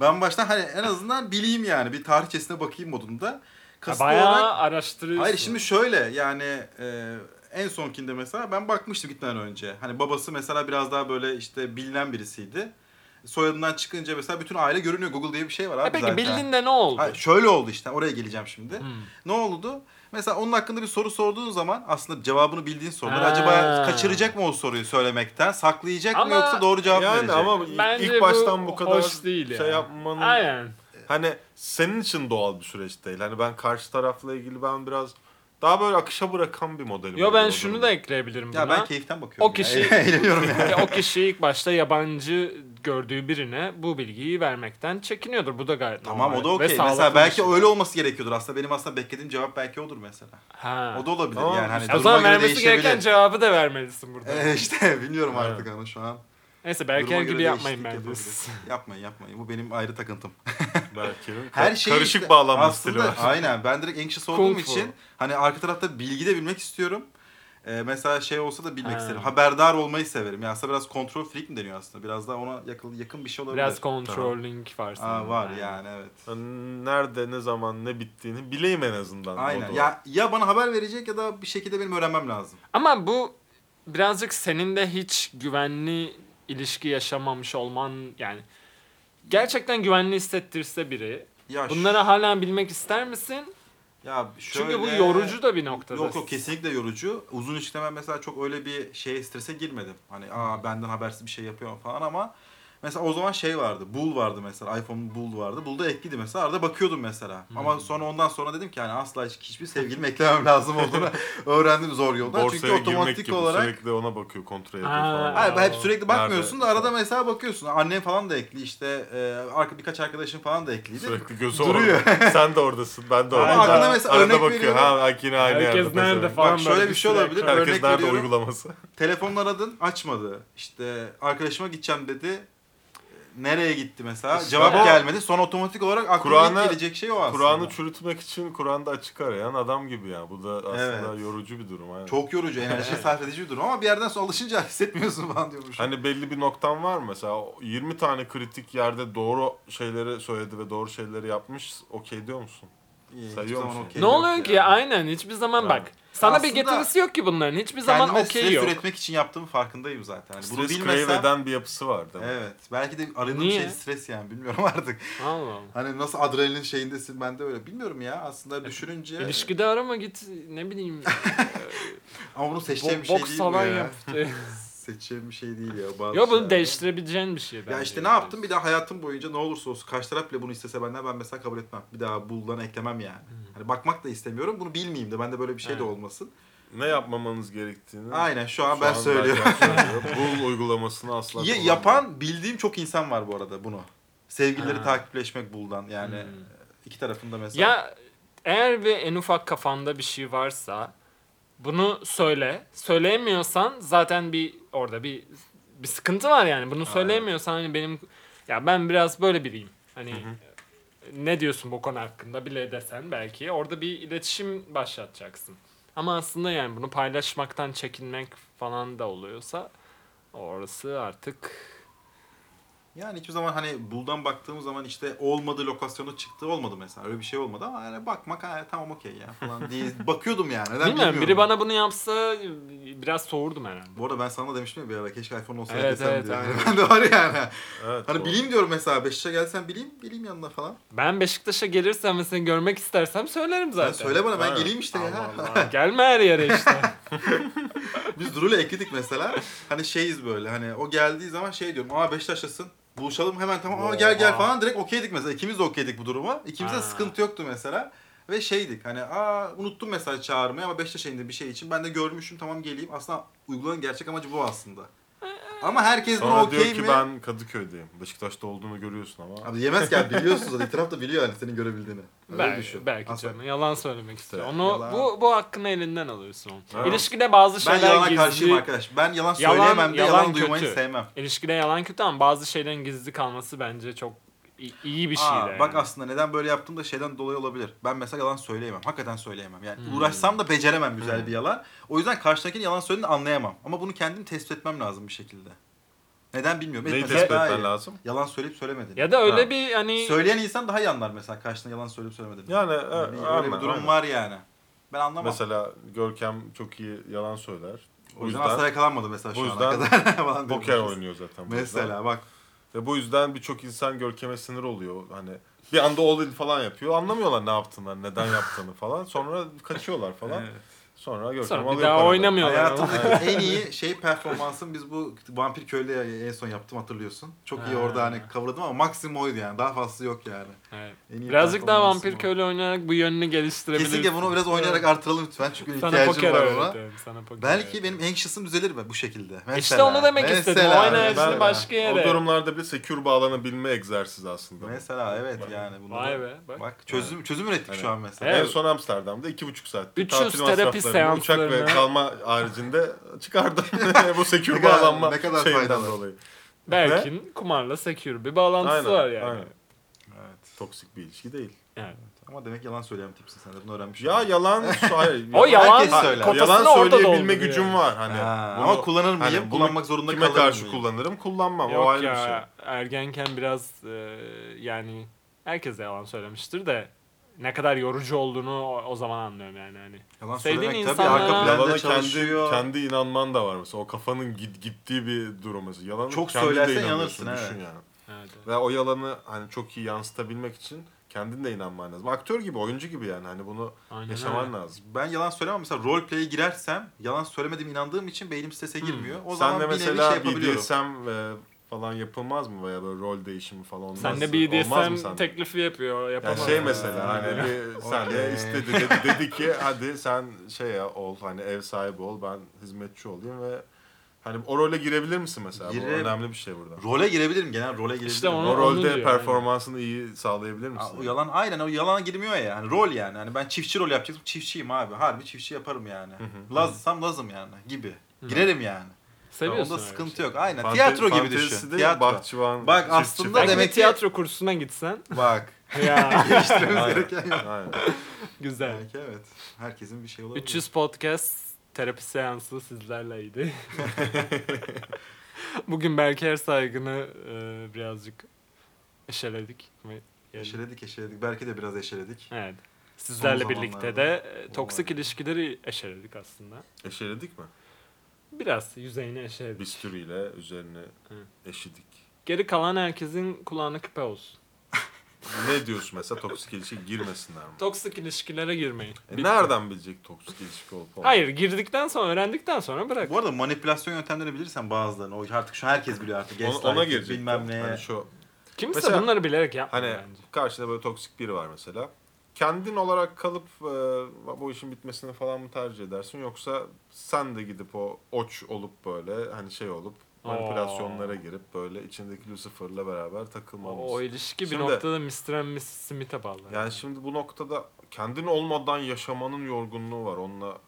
Ben baştan hani en azından bileyim yani. Bir tarihçesine bakayım modunda. Bayağı araştırıyorsun. Hayır şimdi şöyle yani... En sonkinde mesela ben bakmıştım gitmeden önce. Hani babası mesela biraz daha böyle işte bilinen birisiydi. Soyadından çıkınca mesela bütün aile görünüyor. Google diye bir şey var abi peki, zaten. Peki bildiğinde ne oldu? Hayır, şöyle oldu işte oraya geleceğim şimdi. Ne oldu? Mesela onun hakkında bir soru sorduğun zaman aslında cevabını bildiğin sorular. Acaba kaçıracak mı o soruyu söylemekten? Saklayacak ama, mı yoksa doğru cevap yani verecek? Ama ilk baştan bu kadar şey yani. Yapmanın... Aynen. Hani senin için doğal bir süreç değil. Hani ben karşı tarafla ilgili ben biraz... Daha böyle akışa bırakan bir modelim. Yo ben şunu da ekleyebilirim buna. Ya ben keyiften bakıyorum. O kişi yani. O kişi ilk başta yabancı gördüğü birine bu bilgiyi vermekten çekiniyordur. Bu da gayet normal. Tamam o da okey. Mesela belki şey. Öyle olması gerekiyordur aslında. Benim aslında beklediğim cevap belki odur mesela. Ha. O da olabilir tamam. Yani hani duruma göre değişebilir. O zaman vermesi gereken cevabı da vermelisin burada. İşte bilmiyorum artık ama şu an. Neyse Berker gibi yapmayın bence. Yapmayın. Bu benim ayrı takıntım. Berker'in karışık işte, bağlanma stili var. Aynen. Ben direkt anxious olduğum için hani arka tarafta bilgi de bilmek istiyorum. Mesela şey olsa da bilmek isterim. Haberdar olmayı severim. Yani aslında biraz control freak mi deniyor aslında? Biraz daha ona yakın bir şey olabilir. Biraz controlling varsın. Var yani evet. Yani nerede, ne zaman, ne bittiğini bileyim en azından. Aynen. Ya bana haber verecek ya da bir şekilde benim öğrenmem lazım. Ama bu birazcık senin de hiç güvenli ilişki yaşamamış olman yani gerçekten güvenli hissettirse biri ya bunları hala bilmek ister misin? Ya şöyle, çünkü bu yorucu da bir noktada. Yok kesinlikle yorucu. Uzun ilişkide ben mesela çok öyle bir strese girmedim. Hani benden habersiz bir şey yapıyorum falan ama mesela o zaman vardı. Bull vardı mesela. iPhone'un Bull vardı. Bull'da ekliydi mesela. Arada bakıyordum mesela. Ama sonra ondan sonra dedim ki yani asla hiçbir sevgilim eklemem lazım olduğunu öğrendim zor yoldan. Borsaya çünkü otomatik olarak sürekli ona bakıyor, kontrol ediyor falan. Hayır, hep sürekli bakmıyorsun nerede? Da arada mesela bakıyorsun. Annem falan da ekli işte birkaç arkadaşım falan da ekliydi. Sürekli gözü duruyor. Sen de oradasın, ben de oradayım. Aklına mesela örnek veriyorum. Herkes nerede falan. Bak şöyle bir şey olabilir. Herkes nerede uygulaması. Telefonla aradın, açmadı. İşte arkadaşıma gideceğim dedi. Nereye gitti mesela? İşte cevap gelmedi. Sonra otomatik olarak aklına gelecek şey o aslında. Kur'an'ı çürütmek için Kur'an'da açık arayan adam gibi ya. Bu da aslında yorucu bir durum. Yani. Çok yorucu, enerji sarf edici bir durum ama bir yerden sonra alışınca hissetmiyorsun falan diyormuş. Hani belli bir noktan var mesela 20 tane kritik yerde doğru şeyleri söyledi ve doğru şeyleri yapmış. Okey diyor musun? Sayıyor musun? Okay ne oluyor ki? Yani. Aynen hiçbir zaman bak. Sana aslında bir getirisi yok ki bunların. Hiçbir zaman okey yok. Stres üretmek için yaptığımı farkındayım zaten. Yani bunu bilmesem bir yapısı var değil mi? Evet. Belki de aradığım şey stres yani bilmiyorum artık. Allah Allah. Hani nasıl adrenalin şeyindesin ben de öyle. Bilmiyorum ya aslında düşününce. İlişkide arama git ne bileyim. Ama bunu seçeceğim bir şey değil mi ya? Seçeceğim bir şey değil ya. Yok bunu değiştirebileceğin bir şey. Ya işte ne yaptım bir daha hayatım boyunca ne olursa olsun karşı taraf bile bunu istese benden ben mesela kabul etmem. Bir daha Bull'dan eklemem yani. Hani bakmak da istemiyorum bunu bilmeyeyim de bende böyle bir şey de olmasın. Ne yapmamanız gerektiğini. Aynen şu an ben söylüyorum. Bull uygulamasını asla kullanmıyorum. Yapan bildiğim çok insan var bu arada bunu. Sevgilileri takipleşmek Bull'dan yani iki tarafında mesela. Ya eğer bir en ufak kafanda bir şey varsa... Bunu söyle. Söyleyemiyorsan zaten orada bir sıkıntı var yani. Bunu söyleyemiyorsan hani ben biraz böyle biriyim. Hani ne diyorsun bu konu hakkında bile desen belki orada bir iletişim başlatacaksın. Ama aslında yani bunu paylaşmaktan çekinmek falan da oluyorsa orası artık yani hiçbir zaman hani Bull'dan baktığımız zaman işte olmadı lokasyonu çıktı olmadı mesela öyle bir şey olmadı ama yani bakmak tamam okey ya falan diye bakıyordum yani. Bilmiyorum biri bana bunu yapsa biraz soğurdum herhalde. Bu arada ben sana demiştim ya bir ara keşke iPhone olsaydı desem diye. Yani ben de var yani. Evet, hani bileyim diyorum mesela Beşiktaş'a gelsen bileyim yanına falan. Ben Beşiktaş'a gelirsem ve seni görmek istersem söylerim zaten. Yani söyle bana ben geleyim işte Allah. Gelme her yere işte. Biz Duru'yla ekledik mesela. Hani şeyiz böyle hani o geldiği zaman diyorum Beşiktaş'tasın. Buluşalım hemen tamam gel falan direkt okeydik mesela ikimiz de okeydik bu duruma. İkimizde sıkıntı yoktu mesela. Ve şeydik hani unuttum mesaj çağırmayı ama Beşiktaş şeyinde bir şey için ben de görmüşüm, tamam geleyim. Aslında uygulamanın gerçek amacı bu aslında. Ama herkes buna okey mi? Diyor ki ben Kadıköy'deyim. Beşiktaş'ta olduğunu görüyorsun ama. Abi yemez ki biliyorsunuz zaten. İtiraf da biliyor yani senin görebildiğini. Belki canım. Yalan söylemek istiyor. Onu bu hakkını elinden alıyorsun. Evet. İlişkide bazı şeyler gizli. Ben yalana karşıyım arkadaş. Ben yalan söyleyemem de yalan duymayı sevmem. İlişkide yalan kötü ama bazı şeylerin gizli kalması bence çok iyi bir şey de. Bak yani. Aslında neden böyle yaptığım da şeyden dolayı olabilir. Ben mesela yalan söyleyemem. Hakikaten söyleyemem. Yani uğraşsam da beceremem güzel bir yalan. O yüzden karşıdakinin yalan söylediğini anlayamam. Ama bunu kendim tespit etmem lazım bir şekilde. Neden bilmiyorum. Neyi tespit etmen lazım? Yalan söyleyip söylemediğini. Ya da öyle bir hani... Söyleyen insan daha iyi anlar mesela karşına yalan söyleyip söylemediğini. Yani öyle bir durum var yani. Ben anlamam. Mesela Görkem çok iyi yalan söyler. O yüzden asla yakalanmadı mesela şu ana kadar. Poker oynuyor zaten. Mesela bak. Ve bu yüzden birçok insan Görkem'e sinir oluyor. Hani bir anda all-in falan yapıyor. Anlamıyorlar ne yaptığını, neden yaptığını falan. Sonra kaçıyorlar falan. Evet. Sonra Görkem alıyor. Sonra bir daha oynamıyorlar. Hayatımdaki en iyi performansım biz bu Vampir Köylü'ye en son yaptım, hatırlıyorsun. Çok iyi orada hani kavradım ama maksimum oydu yani. Daha fazlası yok yani. Evet. Birazcık daha Vampir Köylü oynayarak bu yönünü geliştirebiliriz. Kesinlikle bunu biraz oynayarak artıralım lütfen. Çünkü ihtiyacım var ona. Belki benim anxious'ım düzelir mi bu şekilde? Mesela, işte onu demek istedim. O enerjisini başka yere. O durumlarda bir secure bağlanabilme egzersizi aslında. Mesela evet yani. Bunu vay be. Bak çözüm ürettik şu an mesela. En son Amsterdam'da 2,5 saat. 300 terapi uçak ve kalma haricinde çıkardım bu secure bağlanma şeyinden dolayı. Belki kumarla secure bir bağlantısı var yani. Aynen. Evet. Toksik bir ilişki değil. Evet. Ama demek yalan söyleyen tipsin sen de, bunu öğrenmişsin. Ya yalan o yalan söyleyebilme gücüm var hani. Bunu, ama kullanır mıyım? Hani kullanmak zorunda kalırım. Kime karşı kullanırım? Kullanmam. Yok o ayrı bir şey. Ergenken biraz yani herkes de yalan söylemiştir de ne kadar yorucu olduğunu o zaman anlıyorum yani hani. Sevdiğin insanlara arka planda kendi inanman da var mesela. O kafanın gittiği bir durum mesela. Yalanı çok söylersen yanırsın düşün yani. Evet. Ve o yalanı hani çok iyi yansıtabilmek için kendin de inanman lazım. Aktör gibi, oyuncu gibi yani hani bunu yaşaman lazım. Ben yalan söylemem mesela, roleplay'e girersem yalan söylemediğim inandığım için beynim strese girmiyor. O zaman bir nevi şey yapabiliyorum. Sen mesela BDSM falan yapılmaz mı veya böyle rol değişimi falan olmaz mı? Sen de BDSM teklifi yapıyor, yapamaz. Yani mesela hani bir sen de istedi dedi ki hadi sen ol hani ev sahibi ol, ben hizmetçi olayım ve hani o role girebilir misin mesela? Bu önemli bir şey burada. Role girebilirim, genel role girebilirim. İşte o rolde performansını iyi sağlayabilir misin? O yalan o yalana girmiyor ya. Yani rol yani. Hani ben çiftçi rol yapacaksam çiftçiyim abi. Harbi çiftçi yaparım yani. Lazsam lazım yani gibi. Girerim yani. Seviyorsun. Onda sıkıntı yok. Aynen. Tiyatro gibi düşün. Tiyatro. Bahçıvan. Bak aslında belki demek tiyatro kursuna gitsen. Bak. Ya. Geliştirmemiz gereken yok. Aynen. Güzel. Belki evet. Herkesin bir şey olabilir. 300 podcast terapi seansı sizlerleydi. Bugün Berker Saygın'ı birazcık eşeledik. Eşeledik. Belki de biraz eşeledik. Evet. Sizlerle birlikte de toksik ilişkileri eşeledik aslında. Eşeledik mi? Biraz yüzeyine eşeledik. Bistüriyle üzerine eşidik. Geri kalan herkesin kulağına küpe olsun. Ne diyorsun mesela, toksik ilişkiye girmesinler mi? Toksik ilişkilere girmeyin. Nereden bilecek toksik ilişki olup olmadığını? Hayır, girdikten sonra, öğrendikten sonra bırak. Bu arada manipülasyon yöntemleri bilirsen bazılarını. Artık şu herkes biliyor artık. Ona girecek. Bilmem neye. Hani kimse mesela, bunları bilerek yapmıyor hani bence. Karşında böyle toksik biri var mesela. Kendin olarak kalıp bu işin bitmesini falan mı tercih edersin? Yoksa sen de gidip o oç olup böyle hani olup manipülasyonlara girip böyle içindeki Lucifer'la beraber takılmalısın. O ilişki şimdi, bir noktada Mr. and Mrs. Smith'e bağlı. Yani şimdi bu noktada kendin olmadan yaşamanın yorgunluğu var.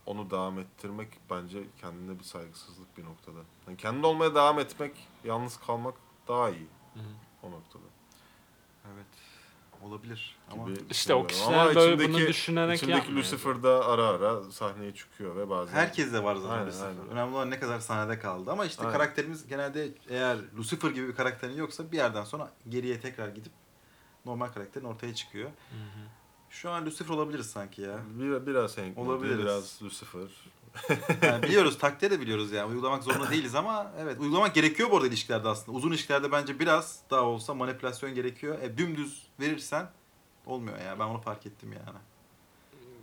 Onu devam ettirmek bence kendine bir saygısızlık bir noktada. Yani kendin olmaya devam etmek, yalnız kalmak daha iyi o noktada. Evet. Olabilir. Ama işte o kişiler böyle bunu düşünerek içindeki Lucifer da ara sahneye çıkıyor ve bazen... Herkes de var zaten Lucifer. Önemli olan ne kadar sahnede kaldı ama işte karakterimiz genelde, eğer Lucifer gibi bir karakterin yoksa bir yerden sonra geriye tekrar gidip normal karakterin ortaya çıkıyor. Şu an Lucifer olabiliriz sanki ya. Biraz Hank olabiliriz. Biraz Lucifer. Yani biliyoruz, taktiği de biliyoruz yani. Uygulamak zorunda değiliz ama evet, uygulamak gerekiyor bu arada ilişkilerde aslında. Uzun ilişkilerde bence biraz daha olsa manipülasyon gerekiyor. Dümdüz verirsen olmuyor ya. Ben onu fark ettim yani.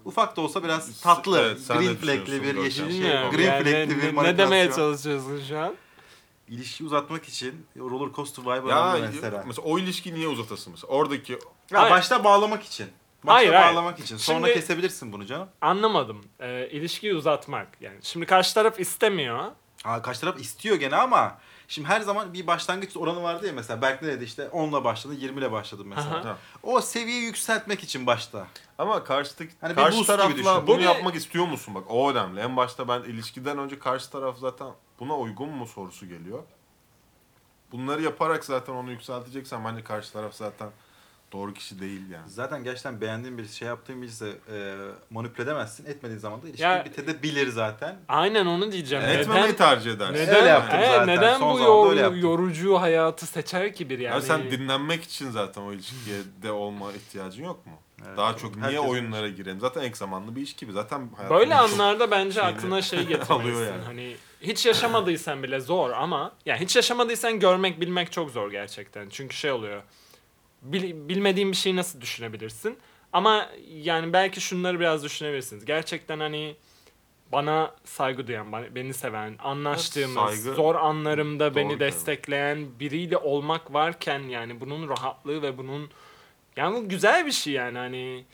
Ufak da olsa biraz tatlı, evet, green flag'li bir yeşil green flag'li bir manipülasyon. Ne demeye çalışıyorsun şu an? İlişkiyi uzatmak için roller coaster vibe var mesela. Mesela o ilişkiyi niye uzatasın mesela? Oradaki başta bağlamak için. Başta bağlamak için. Sonra şimdi, kesebilirsin bunu canım. Anlamadım. İlişkiyi uzatmak. Yani şimdi karşı taraf istemiyor. Aa, karşı taraf istiyor gene ama şimdi her zaman bir başlangıç oranı vardı ya mesela. Berk ne dedi işte 10'la başladı 20'le başladım mesela. Aha. O seviyeyi yükseltmek için başta. Ama karşıdaki hani karşı tarafla bunu yapmak istiyor musun? Bak o önemli. En başta ben ilişkiden önce karşı taraf zaten buna uygun mu sorusu geliyor. Bunları yaparak zaten onu yükselteceksem hani karşı taraf zaten doğru kişi değil yani. Zaten gerçekten beğendiğin bir şey yaptığın birisi manipüle edemezsin. Etmediğin zaman da ilişki bitebilir zaten. Aynen onu diyeceğim. Etmemeyi neden, tercih edersin. Neden, öyle yaptım zaten. Neden son bu yorucu hayatı seçer ki bir yani? Ya sen dinlenmek için zaten o ilişkide olma ihtiyacın yok mu? Evet, daha çok niye oyunlara girelim? Zaten ek zamanlı bir iş gibi. Zaten böyle anlarda bence aklına şey getirmesin. Yani. Hani hiç yaşamadıysan bile zor ama yani hiç yaşamadıysan görmek, bilmek çok zor gerçekten. Çünkü şey oluyor. Bilmediğin bir şeyi nasıl düşünebilirsin? Ama yani belki şunları biraz düşünebilirsiniz. Gerçekten hani bana saygı duyan, beni seven, anlaştığımız, saygı, zor anlarımda beni destekleyen biriyle olmak varken yani bunun rahatlığı ve bunun yani bu güzel bir şey yani hani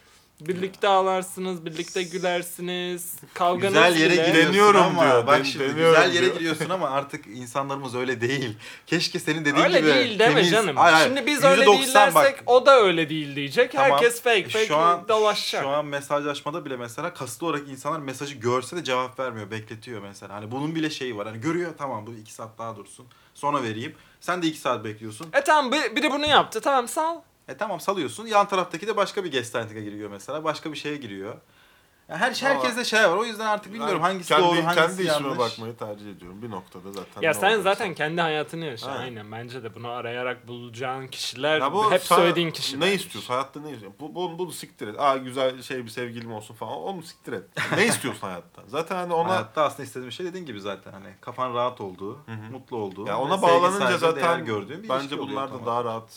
birlikte ağlarsınız, birlikte gülersiniz, kavganız güzel yere giriyorsun ama diyor, bak şimdi güzel yere giriyorsun ama artık insanlarımız öyle değil. Keşke senin dediğin öyle gibi. Öyle değil deme canım. Hayır. Şimdi biz öyle değillersek bak, o da öyle değil diyecek. Tamam. Herkes fake dalaşacak. Şu an mesajlaşmada bile mesela kasıtlı olarak insanlar mesajı görse de cevap vermiyor, bekletiyor mesela. Hani bunun bile şeyi var. Hani görüyor tamam bu 2 saat daha dursun. Sonra vereyim. Sen de 2 saat bekliyorsun. Tamam biri bunu yaptı. Tamam sağ ol. Tamam salıyorsun. Yan taraftaki de başka bir gestalt'a giriyor mesela. Başka bir şeye giriyor. Yani herkeste şey var. O yüzden artık bilmiyorum hangisi doğru, hangisi yanlış. Kendi işime bakmayı tercih ediyorum. Bir noktada zaten. Ya sen zaten kendi hayatını yaşa. Aynen. Bence de bunu arayarak bulacağın kişiler hep söylediğin kişiler. Ne istiyorsun? Hayatta ne istiyorsun? Bunu siktir et. Güzel bir sevgilim olsun falan. Onu siktir et. Ne istiyorsun hayatta? Zaten hani ona... Hayatta aslında istediğim şey dediğin gibi zaten. Hani kafan rahat olduğu, mutlu olduğu. Ya ona bağlanınca zaten bence bunlar da daha rahat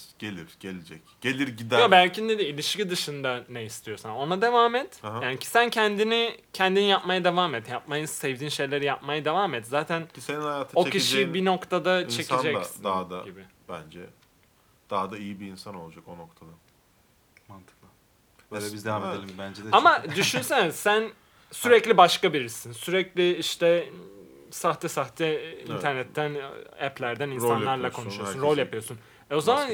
gelecek. Gelir gider. Ya belki de ilişki dışında ne istiyorsan ona devam et. Yani ki sen kendini yapmaya devam et. Yapmayı sevdiğin şeyleri yapmaya devam et. Zaten ki senin hayatı o kişiyi bir noktada çekeceksin daha da gibi. Bence daha da iyi bir insan olacak o noktada. Mantıklı. Böyle biz devam edelim bence de. Ama düşünsene sen sürekli başka birisin. Sürekli işte sahte internetten, app'lerden insanlarla konuşuyorsun. Rol yapıyorsun. O zaman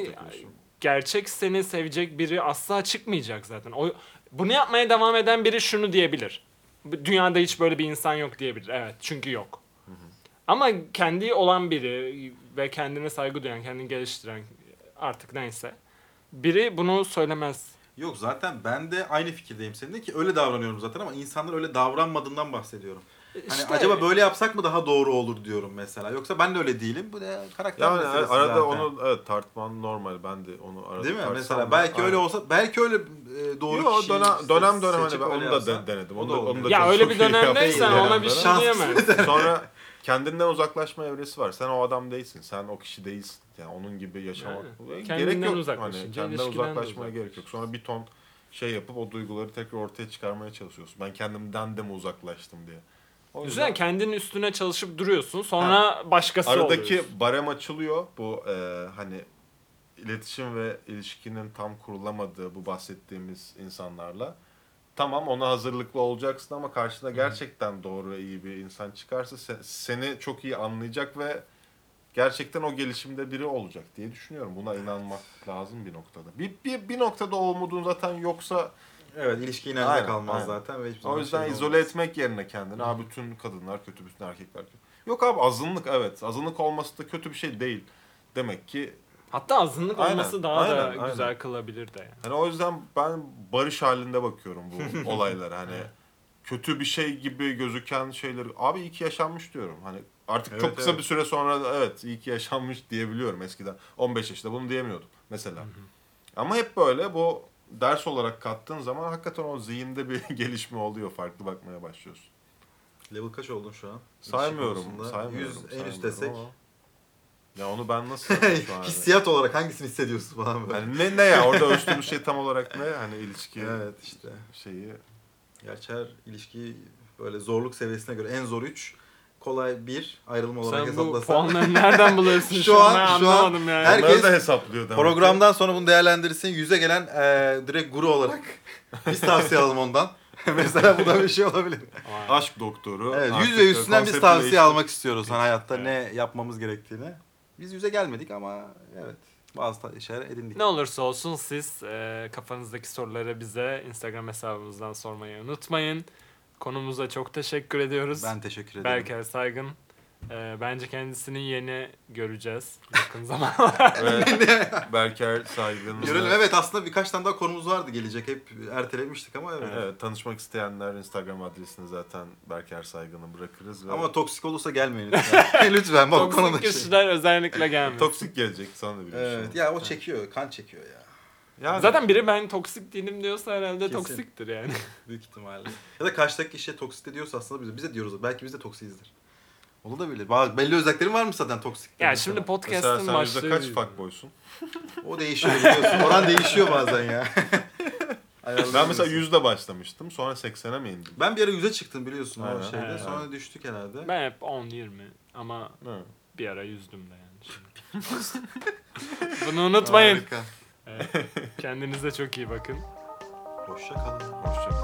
gerçek seni sevecek biri asla çıkmayacak zaten. Bunu yapmaya devam eden biri şunu diyebilir. Dünyada hiç böyle bir insan yok diyebilir. Evet çünkü yok. Ama kendi olan biri ve kendine saygı duyan, kendini geliştiren artık neyse biri bunu söylemez. Yok zaten ben de aynı fikirdeyim seninle ki öyle davranıyorum zaten ama insanlar öyle davranmadığından bahsediyorum. İşte hani acaba böyle yapsak mı daha doğru olur diyorum mesela. Yoksa ben de öyle değilim. Bu da karakter yani meselesi. Arada zaten. Onu tartman normal. Ben de onu arada. Değil mi? Mesela belki öyle olsa belki öyle doğru yok, kişiyi dönem hani ben onu da denedim. Onu da ya öyle bir dönemdeysen ona bir şey diyemem. Sonra kendinden uzaklaşma evresi var. Sen o adam değilsin. Sen o kişi değilsin. Yani onun gibi yaşamak gerek yok. Hani kendinden uzaklaşmaya gerek yok. Sonra bir ton şey yapıp o duyguları tekrar ortaya çıkarmaya çalışıyorsun. Ben kendimden de mi uzaklaştım diye. Güzel kendinin üstüne çalışıp duruyorsun. Sonra başkası aradaki oluyorsun. Barem açılıyor. Bu hani iletişim ve ilişkinin tam kurulamadığı bu bahsettiğimiz insanlarla. Tamam ona hazırlıklı olacaksın ama karşına gerçekten doğru ve iyi bir insan çıkarsa seni çok iyi anlayacak ve gerçekten o gelişimde biri olacak diye düşünüyorum. Buna inanmak lazım bir noktada. Bir noktada o umudun zaten yoksa evet ilişki ineride kalmaz zaten. Ve o yüzden şey izole etmek yerine kendini. Bütün kadınlar kötü, bütün erkekler kötü. Yok abi azınlık azınlık olması da kötü bir şey değil. Demek ki hatta azınlık olması daha da güzel kılabilir de yani. Yani o yüzden ben barış halinde bakıyorum bu olaylara. Hani kötü bir şey gibi gözüken şeyleri abi iyi ki yaşanmış diyorum. Hani artık çok kısa bir süre sonra iyi ki yaşanmış diyebiliyorum eskiden. 15 yaşında bunu diyemiyordum mesela. Ama hep böyle bu ders olarak kattığın zaman hakikaten o zihinde bir gelişme oluyor. Farklı bakmaya başlıyorsun. Level kaç oldun şu an? Saymıyorum. 100 en üst desek. Ama. Ya onu ben nasıl şu an? Hissiyat olarak hangisini hissediyorsun falan böyle? Yani ne ya orada ölçtüğümüz şey tam olarak ne? Hani ilişki işte şeyi. Gerçi her ilişki böyle zorluk seviyesine göre en zor 3. kolay bir ayrılma olarak hesaplasan. Sen bu puanları nereden buluyorsun? şu an yani. Herkes da hesaplıyor. Programdan sonra bunu değerlendirirsin. 100'e gelen direkt guru olarak biz tavsiye alalım ondan. Mesela bu da bir şey olabilir. Aynen. Aşk doktoru. Evet, 100 ve üstünden biz tavsiye almak istiyoruz. Hani hayatta evet, ne yapmamız gerektiğini. Biz 100'e gelmedik ama evet, bazı şeyler edindik. Ne olursa olsun siz kafanızdaki soruları bize Instagram hesabımızdan sormayı unutmayın. Konumuza çok teşekkür ediyoruz. Ben teşekkür ederim. Berker Saygın. Bence kendisini yeni göreceğiz yakın zamanlarda. Evet, Berker Saygın. Görelim. Evet, aslında birkaç tane daha konumuz vardı gelecek. Hep ertelemiştik ama evet. Evet, tanışmak isteyenler Instagram adresini zaten Berker Saygın'ı bırakırız. Ve... Ama toksik olursa gelmeyin lütfen. Lütfen bak, toksik kişiler özellikle gelmeyin. Toksik gelecek sana da bir şey. Evet, ya o çekiyor, kan çekiyor ya. Yani. Zaten biri ben toksik değilim diyorsa herhalde kesin toksiktir yani. Büyük ihtimalle. Ya da karşıdaki kişiye toksik diyorsa aslında bize diyoruz. Belki biz de toksikizdir. Onu da bilir. Belli özelliklerin var mı zaten toksik? Ya şimdi sana podcast'ın başlığı... Mesela sen kaç fuckboysun? O değişiyor biliyorsun. Oran değişiyor bazen ya. Ben mesela 100'de başlamıştım. Sonra 80'e mi indim? Ben bir ara 100'e çıktım biliyorsun o şeyde. Aynen. Sonra düştük herhalde. Ben hep 10-20 ama bir ara 100'düm de yani. Şimdi. Bunu unutmayın. Harika. Evet. Kendinize çok iyi bakın. Hoşça kalın. Hoşça kalın.